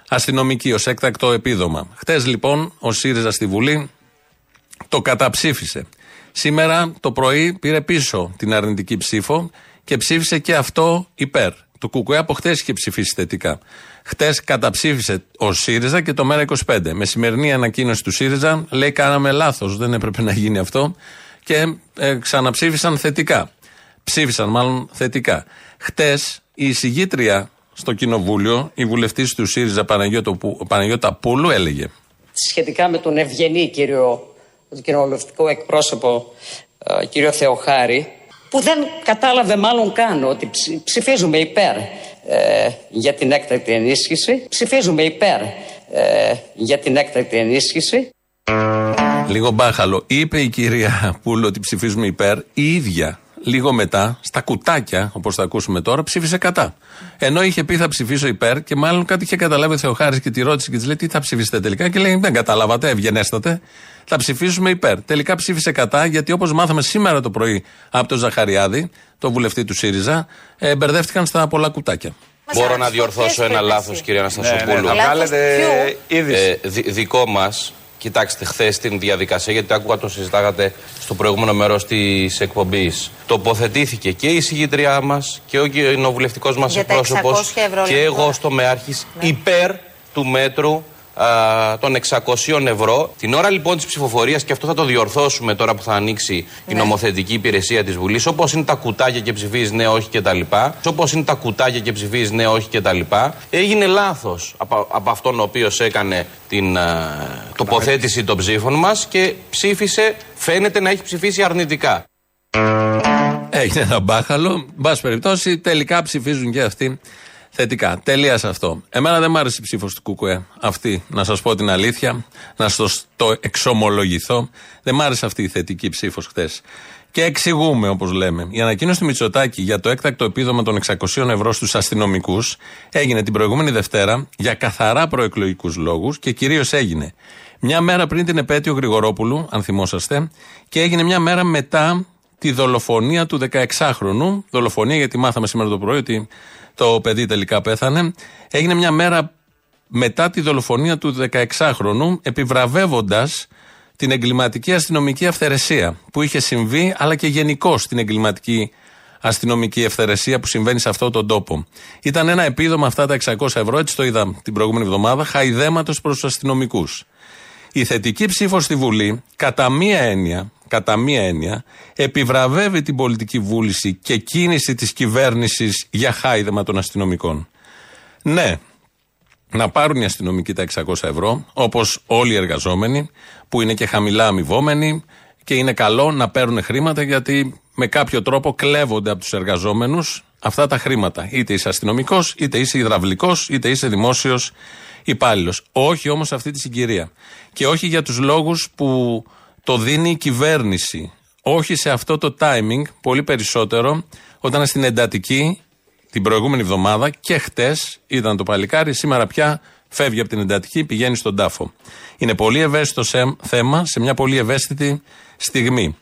αστυνομικοί ως έκτακτο επίδομα. Χτες λοιπόν ο ΣΥΡΙΖΑ στη Βουλή το καταψήφισε. Σήμερα το πρωί πήρε πίσω την αρνητική ψήφο και ψήφισε και αυτό υπέρ. Το ΚΚΕ από χτες είχε ψηφίσει θετικά. Χτες καταψήφισε ο ΣΥΡΙΖΑ και το Μέρα είκοσι πέντε. Με σημερινή ανακοίνωση του ΣΥΡΙΖΑ λέει κάναμε λάθος, δεν έπρεπε να γίνει αυτό και ε, ξαναψήφισαν θετικά. Ψήφισαν μάλλον θετικά. Χτες η εισηγήτρια στο Κοινοβούλιο, η βουλευτής του ΣΥΡΙΖΑ Παναγιώτα Πούλου έλεγε. Σχετικά με τον ευγενή κύριο, τον κοινοβουλευτικό εκπρόσωπο κύριο Θεοχάρη, που δεν κατάλαβε μάλλον καν ότι ψηφίζουμε υπέρ ε, για την έκτακτη ενίσχυση. Ψηφίζουμε υπέρ ε, για την έκτακτη ενίσχυση. Λίγο μπάχαλο. Είπε η κυρία Πούλου ότι ψηφίζουμε υπέρ, η ίδια. Λίγο μετά, στα κουτάκια, όπως θα ακούσουμε τώρα, ψήφισε κατά. Ενώ είχε πει θα ψηφίσω υπέρ και μάλλον κάτι είχε καταλάβει ο Θεοχάρης και τη ρώτησε και τη λέει τι θα ψηφίσετε τελικά. Και λέει δεν καταλάβατε, ευγενέστατε, θα ψηφίσουμε υπέρ. Τελικά ψήφισε κατά γιατί όπως μάθαμε σήμερα το πρωί από τον Ζαχαριάδη, τον βουλευτή του ΣΥΡΙΖΑ, ε, μπερδεύτηκαν στα πολλά κουτάκια. Μπορώ να διορθώσω ένα λάθος, κυρία Ναστασσοπούλου. Να βγάλετε είδηση. Δικό μας. Κοιτάξτε, χθες την διαδικασία, γιατί άκουγα το συζητάγατε στο προηγούμενο μέρος της εκπομπής. Τοποθετήθηκε και η συγγήτριά μας και ο κοινοβουλευτικός μας εκπρόσωπος και εγώ στο Μεάρχης ναι. υπέρ του μέτρου α, των εξακοσίων ευρώ. Την ώρα λοιπόν της ψηφοφορίας, και αυτό θα το διορθώσουμε τώρα που θα ανοίξει ναι. η νομοθετική υπηρεσία της Βουλής, όπως είναι τα κουτάκια και ψηφίζει ναι, όχι κτλ. Όπως είναι τα κουτάκια και ψηφίζει ναι, όχι κτλ. Έγινε λάθος από, από αυτόν ο οποίος έκανε την α, τοποθέτηση των ψήφων μας και ψήφισε, φαίνεται να έχει ψηφίσει αρνητικά. Έγινε ένα μπάχαλο. Εν πάση περιπτώσει, τελικά ψηφίζουν και αυτοί θετικά. Τελεία σε αυτό. Εμένα δεν μ' άρεσε η ψήφος του ΚΚΕ. Αυτή, να σας πω την αλήθεια, να σας το εξομολογηθώ. Δεν μ' άρεσε αυτή η θετική ψήφος χτες. Και εξηγούμε, όπως λέμε. Η ανακοίνωση του Μητσοτάκη για το έκτακτο επίδομα των εξακοσίων ευρώ στους αστυνομικούς έγινε την προηγούμενη Δευτέρα για καθαρά προεκλογικούς λόγους και κυρίως έγινε μια μέρα πριν την επέτειο Γρηγορόπουλου, αν θυμόσαστε, και έγινε μια μέρα μετά τη δολοφονία του δεκαεξάχρονου. Δολοφονία, γιατί μάθαμε σήμερα το πρωί ότι το παιδί τελικά πέθανε. Έγινε μια μέρα μετά τη δολοφονία του δεκαεξάχρονου, επιβραβεύοντας την εγκληματική αστυνομική αυθαιρεσία που είχε συμβεί, αλλά και γενικώς την εγκληματική αστυνομική αυθαιρεσία που συμβαίνει σε αυτόν τον τόπο. Ήταν ένα επίδομα αυτά τα εξακόσια ευρώ, έτσι το είδα την προηγούμενη εβδομάδα, χαϊδέματος προς τους αστυνομικούς. Η θετική ψήφος στη Βουλή, κατά μία έννοια, κατά μία έννοια, επιβραβεύει την πολιτική βούληση και κίνηση της κυβέρνησης για χάιδεμα των αστυνομικών. Ναι, να πάρουν οι αστυνομικοί τα εξακόσια ευρώ, όπως όλοι οι εργαζόμενοι, που είναι και χαμηλά αμοιβόμενοι, και είναι καλό να παίρνουν χρήματα γιατί με κάποιο τρόπο κλέβονται από τους εργαζόμενους αυτά τα χρήματα. Είτε είσαι αστυνομικός, είτε είσαι υδραυλικός, είτε είσαι δημόσιος υπάλληλος. Όχι όμως αυτή τη συγκυρία. Και όχι για τους λόγους που το δίνει η κυβέρνηση. Όχι σε αυτό το timing, πολύ περισσότερο, όταν στην εντατική την προηγούμενη εβδομάδα και χτες ήταν το παλικάρι, σήμερα πια φεύγει από την εντατική, πηγαίνει στον τάφο. Είναι πολύ ευαίσθητο σε, θέμα σε μια πολύ ευαίσθητη στιγμή.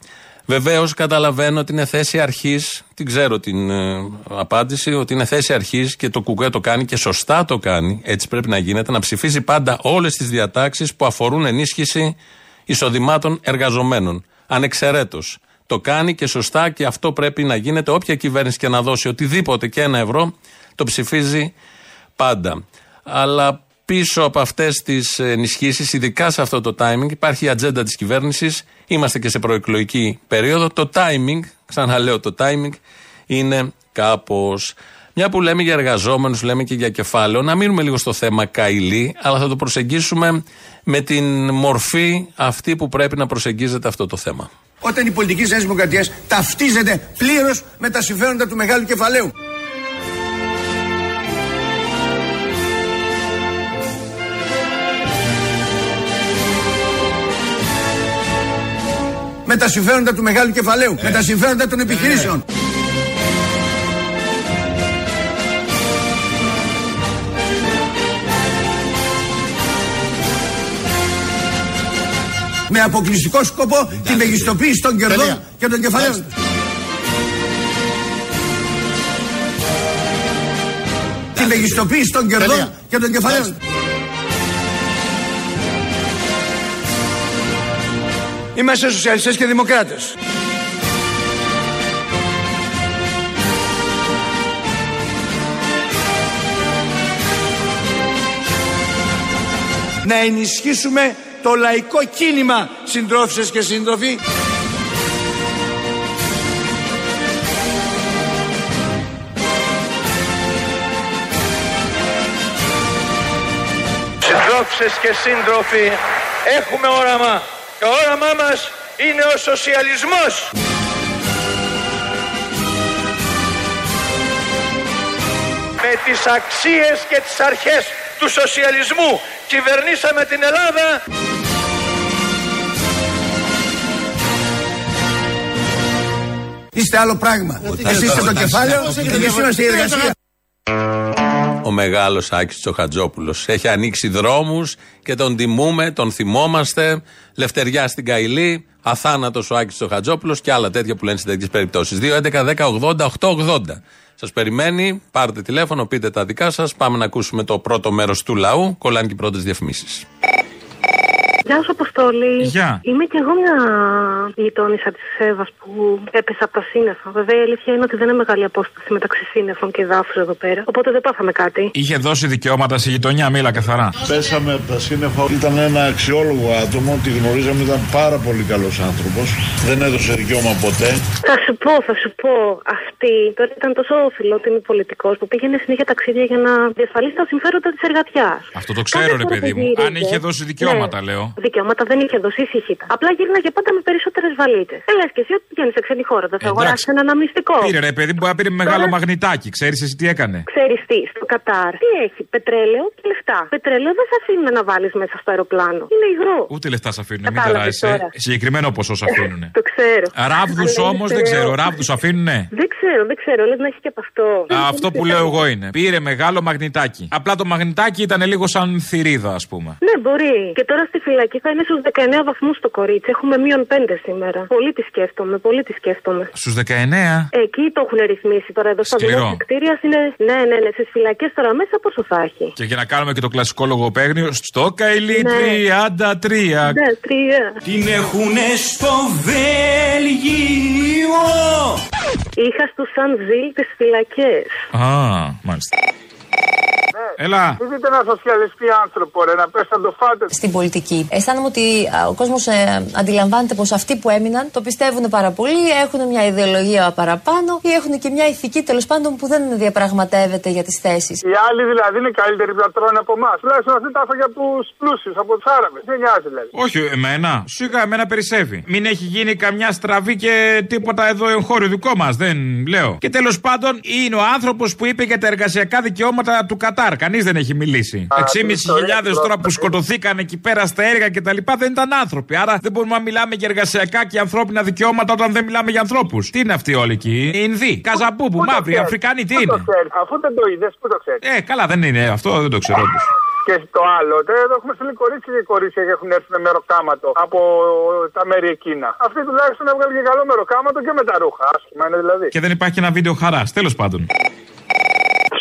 Βεβαίως καταλαβαίνω ότι είναι θέση αρχής, την ξέρω την ε, απάντηση, ότι είναι θέση αρχής και το κουκέ το κάνει και σωστά το κάνει, έτσι πρέπει να γίνεται, να ψηφίζει πάντα όλες τις διατάξεις που αφορούν ενίσχυση εισοδημάτων εργαζομένων, ανεξαιρέτως. Το κάνει και σωστά και αυτό πρέπει να γίνεται. Όποια κυβέρνηση και να δώσει οτιδήποτε και ένα ευρώ, το ψηφίζει πάντα. Αλλά πίσω από αυτές τις ενισχύσεις, ειδικά σε αυτό το timing, υπάρχει η ατζέντα της κυβέρνησης. Είμαστε και σε προεκλογική περίοδο. Το timing, ξαναλέω το timing, είναι κάπως. Μια που λέμε για εργαζόμενους, λέμε και για κεφάλαιο, να μείνουμε λίγο στο θέμα Καϊλή, αλλά θα το προσεγγίσουμε με την μορφή αυτή που πρέπει να προσεγγίζεται αυτό το θέμα. Όταν η πολιτική της Νέας Δημοκρατίας ταυτίζεται πλήρως με τα συμφέροντα του μεγάλου κεφαλαίου. Με τα συμφέροντα του μεγάλου κεφαλαίου, ε. με τα συμφέροντα των επιχειρήσεων. Ε. Με αποκλειστικό σκοπό εντάξει, τη μεγιστοποίηση των κερδών τελεία. Και των κεφαλαίων. Τη μεγιστοποίηση των κερδών τελεία. Και των κεφαλαίων. Είμαστε σοσιαλιστές και δημοκράτες. Να ενισχύσουμε το λαϊκό κίνημα, συντρόφισσες και σύντροφοι. Συντρόφισσες και σύντροφοι, έχουμε όραμα. Το όραμά μας είναι ο σοσιαλισμός. Με τις αξίες και τις αρχές του σοσιαλισμού κυβερνήσαμε την Ελλάδα. Είστε άλλο πράγμα. Εσείς είστε το κεφάλαιο, εμείς είμαστε η εργασία. Ο μεγάλος Άκης Τσοχατζόπουλος έχει ανοίξει δρόμους και τον τιμούμε, τον θυμόμαστε. Λευτεριά στην Καϊλή, αθάνατος ο Άκης Τσοχατζόπουλος και άλλα τέτοια που λένε σε τέτοιες περιπτώσεις. δύο έντεκα δέκα ογδόντα οκτακόσια ογδόντα. Σας περιμένει, πάρτε τηλέφωνο, πείτε τα δικά σας. Πάμε να ακούσουμε το πρώτο μέρος του λαού. Κολλάνε και οι πρώτες διαφημίσεις. Γεια σου Αποστόλη. Γεια. Είμαι κι εγώ μια γειτόνισσα της Εύας που έπεσε από τα σύννεφα. Βέβαια η αλήθεια είναι ότι δεν είναι μεγάλη απόσταση μεταξύ σύννεφων και δάφους εδώ πέρα. Οπότε δεν πάθαμε κάτι. Είχε δώσει δικαιώματα στη γειτονιά, μίλα καθαρά. Πέσαμε από τα σύννεφα. Ήταν ένα αξιόλογο άτομο, τη γνωρίζαμε, ήταν πάρα πολύ καλός άνθρωπος. Δεν έδωσε δικαίωμα ποτέ. Θα σου πω, θα σου πω. Αυτή τώρα ήταν τόσο φιλότιμη πολιτικός που πήγαινε συνέχεια ταξίδια για να διασφαλίσει τα συμφέροντα της εργατιάς. Αυτό το ξέρω, ρε παιδί μου. Αν είχε δώσει δικαιώματα, ναι. Λέω. Δικαιώματα δεν είχε δώσει, ησυχήτα. Απλά γύρναγε πάντα με περισσότερες βαλίτσες. Ελά και εσύ, ότι πηγαίνει σε ξένη χώρα, θα αγοράσει ένα αναμνηστικό. Πήρε ρε παιδί, μπορεί να πήρε τώρα... μεγάλο μαγνητάκι. Ξέρεις εσύ τι έκανε. Ξέρεις τι, στο Κατάρ. Τι έχει, πετρέλαιο και λεφτά. Πετρέλαιο δεν σε αφήνουν να βάλεις μέσα στο αεροπλάνο. Είναι υγρό. Ούτε λεφτά σε αφήνουν, μην τεράσει. Συγκεκριμένο ποσό σε αφήνουν. Το ξέρω. Ράβδους όμως δεν ξέρω, ράβδους αφήνουνε. Δεν ξέρω, δεν ξέρω, λέει να έχει και από αυτό. Αυτό που λέω εγώ είναι. Πήρε μεγάλο μαγνητάκι. Απλά το μαγνητάκι ήταν λίγο σαν θηρίδα, ας πούμε. Ναι, μπορεί. Και τώρα στη φυλακή θα είναι στους δεκαεννέα βαθμούς το κορίτσι. Έχουμε μείον πέντε σήμερα. Πολύ τη σκέφτομαι, πολύ τη σκέφτομαι. Στους δεκαεννέα. Εκεί το έχουν ρυθμίσει τώρα εδώ στα δημόσια κτίρια. Είναι... Ναι, ναι, ναι. Στις φυλακές τώρα μέσα πόσο θα έχει. Και για να κάνουμε και το κλασικό λογοπαίγνιο, στο Καϊλή τριάντα τρία. Ναι, τρία. Την έχουνε στο Βέλγιο. Είχα στους Σανζίλ τις φυλακές. Α, μάλιστα. Ναι. Έλα. Δείτε ένα σοσιαλιστή άνθρωπο, ρε, να πες να το φάτε. Στην πολιτική. Αισθάνομαι ότι ο κόσμος ε, αντιλαμβάνεται πως αυτοί που έμειναν το πιστεύουν πάρα πολύ, έχουν μια ιδεολογία παραπάνω ή έχουν και μια ηθική τέλος πάντων που δεν διαπραγματεύεται για τις θέσεις. Οι άλλοι δηλαδή είναι καλύτεροι που τα τρώνε από εμάς. Τουλάχιστον αυτοί τα έφαγε από τους πλούσιους, από τους Άραβες. Δεν νοιάζει δηλαδή. Όχι, εμένα. Σίγα, εμένα περισσεύει. Μην έχει γίνει καμιά στραβή και τίποτα εδώ εγχώριο δικό μας, δεν λέω. Και τέλος πάντων είναι ο άνθρωπος που είπε για τα εργασιακά δικαιώματα. θέματα του Κατάρ. Κανείς δεν έχει μιλήσει. εξήντα πέντε χιλιάδες τώρα που σκοτωθήκαν εκεί πέρα στα έργα κτλ. Δεν ήταν άνθρωποι. Άρα δεν μπορούμε να μιλάμε για εργασιακά και ανθρώπινα δικαιώματα όταν δεν μιλάμε για ανθρώπους. Τι είναι αυτοί όλοι εκεί? Ινδοί, Καζαμπούπου, μαύροι, Αφρικανοί, τι είναι? Αφού δεν το είδες, πού το ξέρεις? Ε, καλά, δεν είναι αυτό, δεν το ξέρω. Και το άλλο, εδώ έχουμε στείλει κορίτσια και κορίτσια και έχουν έρθει με μεροκάματο από τα μέρη εκείνα. Αυτή τουλάχιστον έβγαλε και καλό μεροκάματο και με τα ρούχα. Άσχημα είναι δηλαδή. Και δεν υπάρχει ένα βίντεο χαράς, τέλος πάντων.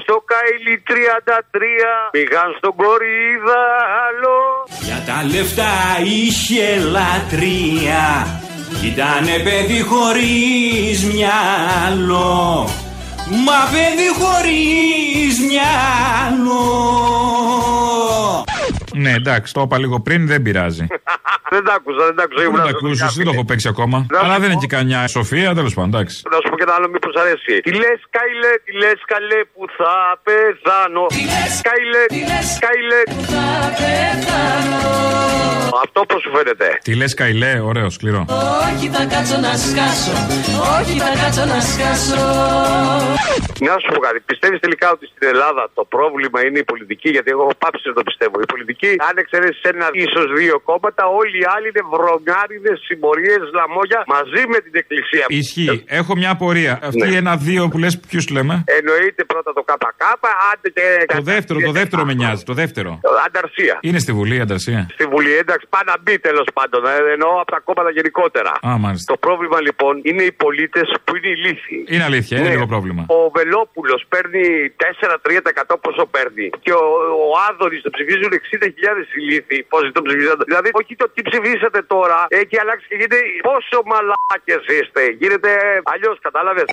Στο Καϊλή τριάντα τρία πήγαν στον κορίδαλο. Για τα λεφτά είχε λατρεία. Ήτανε παιδί χωρίς μυαλό. Μα παιδί χωρίς μυαλό. Ναι, εντάξει, το είπα λίγο πριν, δεν πειράζει. Δεν τα άκουσα, δεν τα άκουσα. Δεν τα ακούσα, δεν το έχω παίξει ακόμα. Αλλά δεν έχει καμιά σοφία, τέλος πάντων, εντάξει. Να σου πω και ένα άλλο, μήπως αρέσει. Τι λες, Καϊλέ, τι λες, Καϊλέ, που θα πεθάνω. Τι λες, Καϊλέ, τι λες, Καϊλέ, που θα πεθάνω. Αυτό πώς σου φαίνεται? Τι λες, Καϊλέ, ωραίο, σκληρό. Όχι, θα κάτσω να σκάσω. Όχι, θα κάτσω να σκάσω. Να σου πω κάτι, πιστεύεις τελικά ότι στην Ελλάδα το πρόβλημα είναι η πολιτική? Γιατί εγώ έχω πάψει να το πιστεύω. Η πολιτική, αν εξαιρέσεις ένα ίσως δύο κόμματα, όλοι οι άλλοι είναι βρωγάριδες, συμμορίες, λαμόγια μαζί με την εκκλησία. Ισχύει, ε... έχω μια απορία. Αυτή ναι. Ένα-δύο που λες, ποιους λέμε? Εννοείται πρώτα το ΚΚ, άντε και. Το δεύτερο, το δεύτερο με νοιάζει, το δεύτερο. Ανταρσία. Είναι στη Βουλή, Ανταρσία. Στη Βουλή, εντάξει, πάνα μπει τέλος πάντων. Εννοώ από τα κόμματα γενικότερα. Α, το πρόβλημα λοιπόν είναι οι πολίτες που είναι ηλίθιοι. Είναι αλήθεια, είναι ναι. Λίγο πρόβλημα. Ο Βελόπουλος παίρνει τέσσερα με τρία τοις εκατό πόσο παίρνει. Και ο, ο Άδωνης τον ψηφίζουν εξήντα χιλιάδες ηλίθιοι. Πόσοι τον ψηφίζατε? Δηλαδή, όχι το τι ψηφίσατε τώρα, έχει αλλάξει και γίνεται πόσο μαλάκες είστε. Γίνεται αλλιώς, κατάλαβες.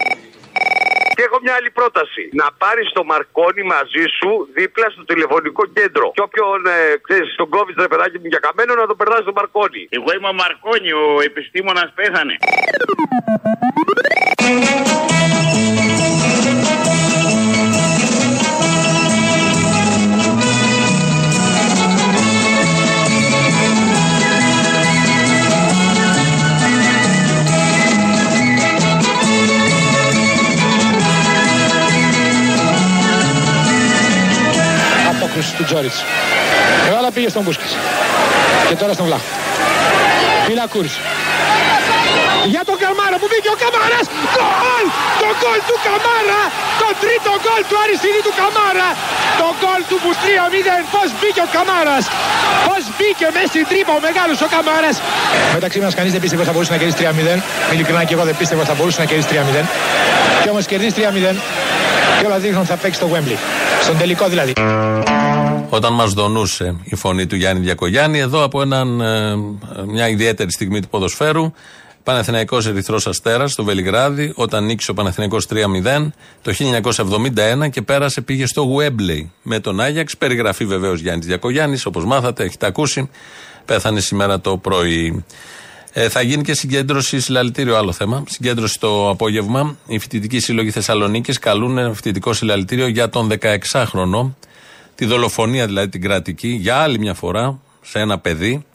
Και έχω μια άλλη πρόταση. Να πάρεις το Μαρκόνι μαζί σου δίπλα στο τηλεφωνικό κέντρο. Και όποιον ε, ξέρεις, τον κόβεις ρε παιδάκι μου για καμένο, να τον περνάς στο Μαρκόνι. Εγώ είμαι ο Μαρκόνι, ο επιστήμονας πέθανε. Του Τζόριτς. Γάλα πήγε στον Μπούσκης. Και τώρα στον Βλάχο. Πίλα κούρση. Για τον Καμάρα που μπήκε ο Καμάρας. Γκολ! Το γκολ του Καμάρα. Το τρίτο γκολ του αριστερή του Καμάρα. Το γκολ του που τρία μηδέν. Πώς μπήκε ο Καμάρας. Πώς μπήκε μέσα στην τρύπα ο μεγάλος ο Καμάρας. Μεταξύ μας κανείς δεν πίστευε θα μπορούσε να κερδίσει τρία μηδέν. Ειλικρινά και εγώ δεν πίστευα θα μπορούσε να κερδίσει τρία μηδέν. Και όμως κερδίσει τρία μηδέν. Και όλα δείχνουν θα παίξει στο Wembley. Στον τελικό δηλαδή. Όταν μας δονούσε η φωνή του Γιάννη Διακογιάννη, εδώ από έναν, ε, μια ιδιαίτερη στιγμή του ποδοσφαίρου, Παναθηναϊκός Ερυθρός Αστέρας στο Βελιγράδι, όταν νίκησε ο Παναθηναϊκός τρία μηδέν το χίλια εννιακόσια εβδομήντα ένα και πέρασε, πήγε στο Γουέμπλεϊ με τον Άγιαξ. Περιγραφή βεβαίως Γιάννης Διακογιάννης, όπως μάθατε, έχετε ακούσει, πέθανε σήμερα το πρωί. Ε, θα γίνει και συγκέντρωση, συλλαλητήριο άλλο θέμα, συγκέντρωση το απόγευμα. Οι φοιτητικοί σύλλογοι Θεσσαλονίκης καλούν φοιτητικό συλλαλητήριο για τον δεκαεξάχρονο. Τη δολοφονία δηλαδή την κρατική, για άλλη μια φορά, σε ένα παιδί,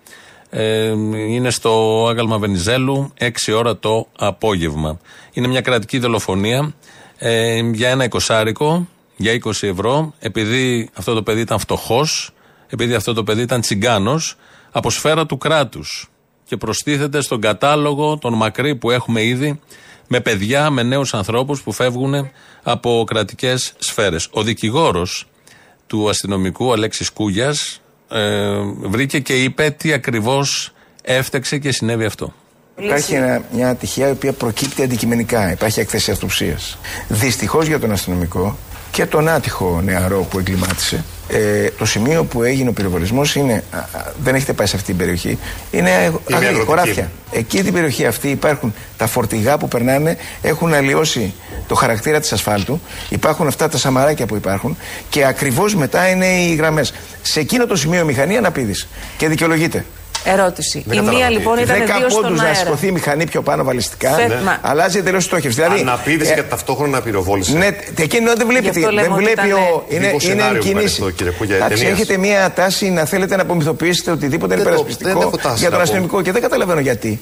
ε, είναι στο άγαλμα Βενιζέλου, έξι ώρα το απόγευμα. Είναι μια κρατική δολοφονία ε, για ένα εικοσάρικο, για είκοσι ευρώ, επειδή αυτό το παιδί ήταν φτωχός, επειδή αυτό το παιδί ήταν τσιγκάνος, από σφαίρα του κράτους. Και προστίθεται στον κατάλογο, τον μακρύ που έχουμε ήδη, με παιδιά, με νέους ανθρώπους που φεύγουν από κρατικές σφαίρες. Ο δικηγόρος του αστυνομικού Αλέξης Κούγιας ε, βρήκε και είπε τι ακριβώς έφταξε και συνέβη αυτό. Υπάρχει ένα, μια ατυχία η οποία προκύπτει αντικειμενικά. Υπάρχει έκθεση αυτοψίας. Δυστυχώς για τον αστυνομικό και τον άτυχο νεαρό που εγκλημάτισε, ε, το σημείο που έγινε ο πυροβολισμός είναι, α, δεν έχετε πάει σε αυτή την περιοχή, είναι αγρή, χωράφια. Εκεί την περιοχή αυτή υπάρχουν τα φορτηγά που περνάνε, έχουν αλλοιώσει το χαρακτήρα της ασφάλτου, υπάρχουν αυτά τα σαμαράκια που υπάρχουν και ακριβώς μετά είναι οι γραμμές. Σε εκείνο το σημείο η μηχανή αναπήδησε και δικαιολογείται. Ερώτηση. Δεν η μία λοιπόν ήταν δύο στον αέρα. δέκα πόντους να σηκωθεί η μηχανή πιο πάνω βαλιστικά, ναι. Αλλάζει εντελώς στόχευση. Δηλαδή, αναπήδησε ε, και ταυτόχρονα πυροβόλησε. Ναι, εκείνο δεν βλέπει. Δεν βλέπει ο. Ναι. Είναι, είναι κινήσεις. Εντάξει, έχετε μία τάση να θέλετε να απομυθοποιήσετε οτιδήποτε είναι υπερασπιστικό για τον αστυνομικό και δεν καταλαβαίνω γιατί.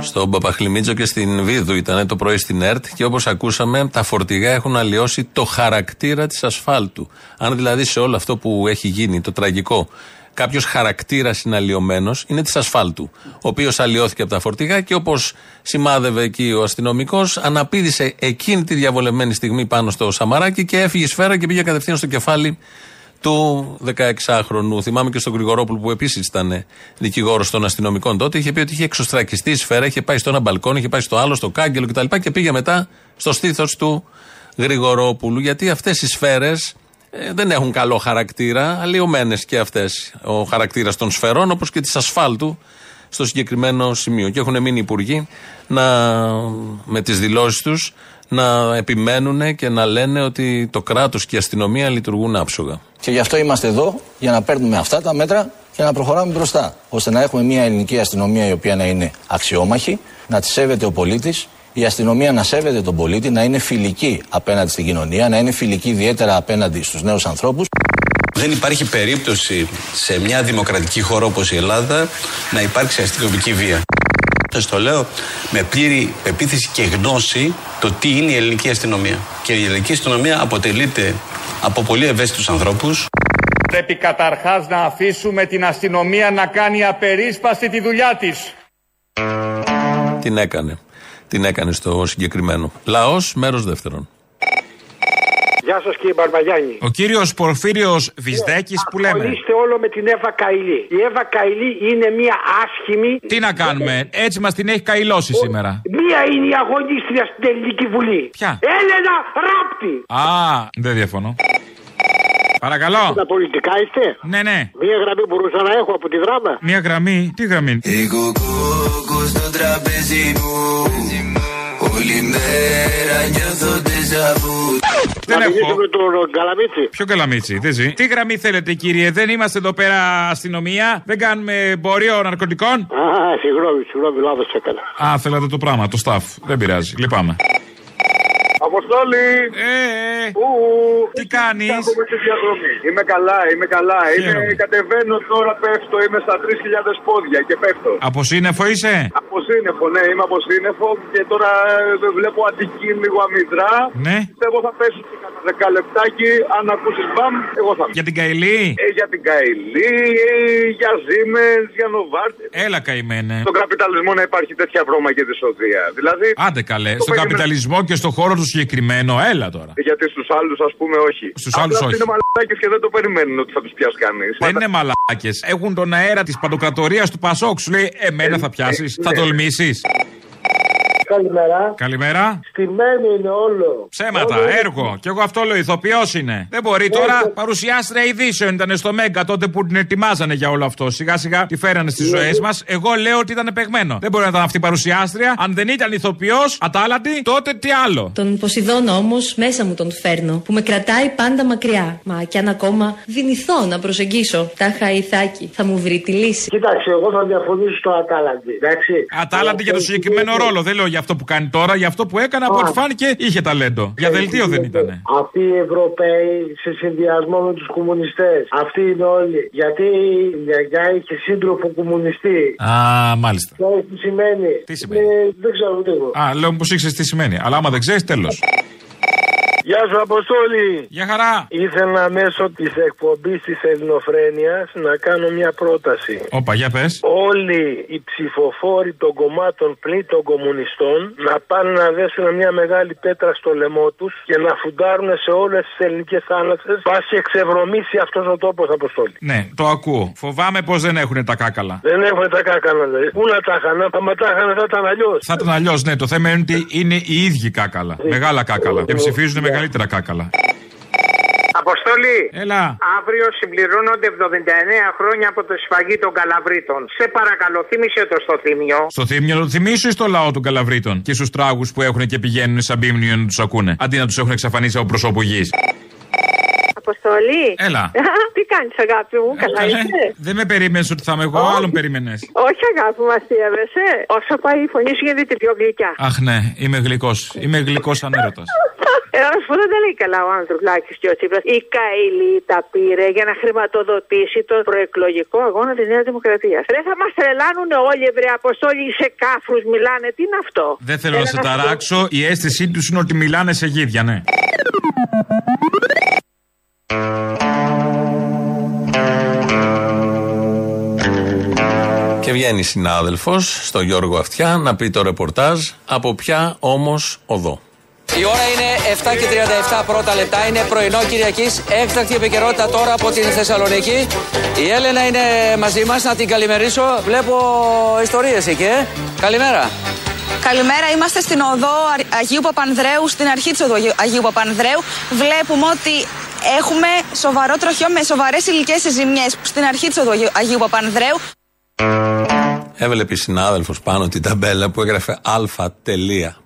Στον Παπαχλημίτσο και στην Βίδου ήταν το πρωί στην ΕΡΤ και όπως ακούσαμε, τα φορτηγά έχουν αλλοιώσει το χαρακτήρα της ασφάλτου. Αν δηλαδή σε όλο αυτό που έχει γίνει, το τραγικό, κάποιος χαρακτήρας είναι αλλοιωμένος, είναι της ασφάλτου, ο οποίος αλλοιώθηκε από τα φορτηγά και όπως σημάδευε εκεί ο αστυνομικός, αναπήδησε εκείνη τη διαβολευμένη στιγμή πάνω στο σαμαράκι και έφυγε η σφαίρα και πήγε κατευθείαν στο κεφάλι του δεκαεξάχρονου. Θυμάμαι και στον Γρηγορόπουλο που επίσης ήταν δικηγόρος των αστυνομικών τότε. Είχε πει ότι είχε εξωστρακιστεί η σφαίρα, είχε πάει στο ένα μπαλκόνι, είχε πάει στο άλλο, στο κάγκελο κτλ. Και πήγε μετά στο στήθος του Γρηγορόπουλου. Γιατί αυτές οι σφαίρες ε, δεν έχουν καλό χαρακτήρα, αλλοιωμένες και αυτές. Ο χαρακτήρας των σφαιρών, όπως και της ασφάλτου, στο συγκεκριμένο σημείο. Και έχουν μείνει οι υπουργοί να, με τις δηλώσεις τους να επιμένουν και να λένε ότι το κράτος και η αστυνομία λειτουργούν άψογα. Και γι' αυτό είμαστε εδώ, για να παίρνουμε αυτά τα μέτρα και να προχωράμε μπροστά. Ώστε να έχουμε μια ελληνική αστυνομία η οποία να είναι αξιόμαχη, να τη σέβεται ο πολίτης, η αστυνομία να σέβεται τον πολίτη, να είναι φιλική απέναντι στην κοινωνία, να είναι φιλική ιδιαίτερα απέναντι στους νέους ανθρώπους. Δεν υπάρχει περίπτωση σε μια δημοκρατική χώρα όπως η Ελλάδα να υπάρξει αστυνομική βία. Σας το λέω με πλήρη πεποίθηση και γνώση το τι είναι η ελληνική αστυνομία. Και η ελληνική αστυνομία αποτελείται από πολύ ευαίσθητους ανθρώπους. Πρέπει καταρχάς να αφήσουμε την αστυνομία να κάνει απερίσπαστη τη δουλειά της. Την έκανε. Την έκανε στο συγκεκριμένο. Λαός, μέρος δεύτερον. Γεια σας κύριε Μπαρμπαγιάννη. Ο κύριος Πορφύριος Βυσδέκης που λέμε. Ασχολείστε όλο με την Εύα Καϊλή. Η Εύα Καϊλή είναι μια άσχημη. Τι να κάνουμε, έτσι μας την έχει καηλώσει ο... σήμερα. Μία είναι η αγωνίστρια στην Ελληνική Βουλή. Ποια? Έλενα Ράπτη. Α, δεν διαφωνώ. Παρακαλώ. Τα πολιτικά είστε. Ναι, ναι. Μία γραμμή μπορούσα να έχω από τη δράμα. Μία γραμμή, τι γραμμή? Εγώ κόκκο στο τραπέζι μου. Όλη μέρα νιώθω τεζαβού. Δεν έχω. Ποιο Καλαμίτσι, δεν ζει. Τι γραμμή θέλετε, κύριε, δεν είμαστε εδώ πέρα αστυνομία, δεν κάνουμε εμπόριο ναρκωτικών. Α, συγγνώμη, συγγνώμη, λάθος έκανα. Α, θέλατε το πράγμα, το staff. Δεν πειράζει, λυπάμαι. Αποστόλη! Ε, ου, τι κάνεις? Είμαι καλά, είμαι καλά. Είμαι, κατεβαίνω τώρα, πέφτω. Είμαι στα τρεις χιλιάδες πόδια και πέφτω. Από σύννεφο είσαι? Από σύννεφο, ναι, είμαι από σύννεφο. Και τώρα βλέπω Αττική λίγο αμυδρά. Ναι. Εγώ θα πέσω και κατά δέκα λεπτάκι. Αν ακούσεις μπαμ, εγώ θα. Για την Καϊλή? Ε, για την Καϊλή, για Siemens, για Novartis. Έλα, καημένε. Στον καπιταλισμό να υπάρχει τέτοια βρώμα και δυσοδεία. Δηλαδή. Άντε καλέ. Στον πέγινε... καπιταλισμό και στον χώρο του συγκεκριμένο, έλα τώρα. Γιατί στους άλλους ας πούμε όχι. Στους απλά άλλους όχι. Είναι μαλάκες και δεν το περιμένουν ότι θα τους πιάσει κανείς. Δεν Άρα... είναι μαλάκες. Έχουν τον αέρα της παντοκρατορίας του Πασόκ. Σου λέει εμένα ε, θα πιάσεις, ε, θα ναι. τολμήσεις. Καλημέρα. Καλημέρα. Στημένο είναι όλο. Ψέματα, όλο έργο. Είναι. Κι εγώ αυτό λέω, ηθοποιός είναι. Δεν μπορεί Είτε. τώρα. Παρουσιάστρια ειδήσεων ήταν στο Μέγκα τότε που την ετοιμάζανε για όλο αυτό. Σιγά σιγά τη φέρανε στις ζωές μας. Εγώ λέω ότι ήταν παιγμένο. Δεν μπορεί να ήταν αυτή η παρουσιάστρια. Αν δεν ήταν ηθοποιός, ατάλαντη, τότε τι άλλο. Τον Ποσειδώνα όμως μέσα μου τον φέρνω. Που με κρατάει πάντα μακριά. Μα κι αν ακόμα δυνηθώ να προσεγγίσω. Τάχα Ιθάκη, θα μου βρει τη λύση. Κοίταξε, εγώ θα διαφωνήσω στο ατάλαντη. Εντάξει. Ατάλαντη για το συγκεκριμένο και... ρόλο, δεν λέω για αυτό που κάνει τώρα, για αυτό που έκανε, από ό,τι φάνηκε είχε ταλέντο. Για δελτίο δεν ήτανε. Αυτοί οι Ευρωπαίοι σε συνδυασμό με τους κομμουνιστές. Αυτοί είναι όλοι. Γιατί η γιαγιά είχε σύντροφο κομμουνιστή. Α, μάλιστα. Τι σημαίνει? Τι σημαίνει? Ε, δεν ξέρω ούτε εγώ. Α, λέω πως ήξερες τι σημαίνει. Αλλά άμα δεν ξέρεις, τέλος. Γεια σου Αποστόλη! Γεια χαρά! Ήθελα μέσω της εκπομπής της Ελληνοφρένειας να κάνω μια πρόταση. Όπα, για πες. Όλοι οι ψηφοφόροι των κομμάτων πλην των κομμουνιστών να πάνε να δέσουν μια μεγάλη πέτρα στο λαιμό τους και να φουντάρουν σε όλες τις ελληνικές θάλασσες. Πάση εξευρωμήσει αυτός ο τόπος, Αποστόλη. Ναι, το ακούω. Φοβάμαι πως δεν έχουν τα κάκαλα. Δεν έχουν τα κάκαλα, δηλαδή. Πού να τα χανά, άμα τα χανά θα ήταν αλλιώς. Θα ήταν αλλιώς, ναι. Το θέμα είναι ότι είναι οι ίδιοι κάκαλα. Μεγάλα κάκαλα. Και ψηφίζουν με καλύτερα κάκαλα. Αποστόλη, έλα. Αύριο συμπληρώνονται εβδομήντα εννέα χρόνια από τη σφαγή των Καλαβρίτων. Σε παρακαλώ, θύμισε το στο Θύμιο. Στο Θύμιο το θυμίσω ή στο λαό των Καλαβρίτων και στους τράγους που έχουν και πηγαίνουν σαν πίμνιο να τους ακούνε, αντί να τους έχουν εξαφανίσει από προσώπου γης. Αποστολή. Έλα. Τι κάνεις αγάπη μου, καλά είσαι? Δεν με περίμενες ότι θα είμαι εγώ, άλλον περίμενες. Όχι αγάπη μου, αστείευεσαι. Όσο πάει η φωνή σου γίνεται πιο γλυκιά. Αχ ναι, είμαι γλυκός. Είμαι γλυκός ανέρωτας. Ένας που δεν τα λέει καλά ο Ανδρουλάκης και ο Τσίπρας. Η Καϊλή τα πήρε για να χρηματοδοτήσει τον προεκλογικό αγώνα της Νέας Δημοκρατίας. Δεν θα μας τρελάνουν όλοι οι Ευρεαποστόλοι σε κάφρους μιλάνε. Τι είναι αυτό. Δεν θέλω Έλα να σε ταράξω. Η αίσθησή τους είναι ότι μιλάνε σε γίδια, ναι. Και βγαίνει συνάδελφος στο Γιώργο Αυτιά να πει το ρεπορτάζ από ποια όμως οδό. Η ώρα είναι επτά και τριάντα επτά πρώτα λεπτά, είναι πρωινό Κυριακής, έκτακτη επικαιρότητα τώρα από την Θεσσαλονίκη. Η Έλενα είναι μαζί μας, να την καλημερίσω, βλέπω ιστορίες εκεί. Καλημέρα. Καλημέρα, είμαστε στην οδό Αγίου Παπανδρέου, στην αρχή της οδού Αγίου Παπανδρέου. Βλέπουμε ότι έχουμε σοβαρό τροχιό με σοβαρές υλικές ζημιές στην αρχή της οδού Αγίου Παπανδρέου. Έβλεπε συνάδελφος πάνω την ταμπέλα που έγραφε α.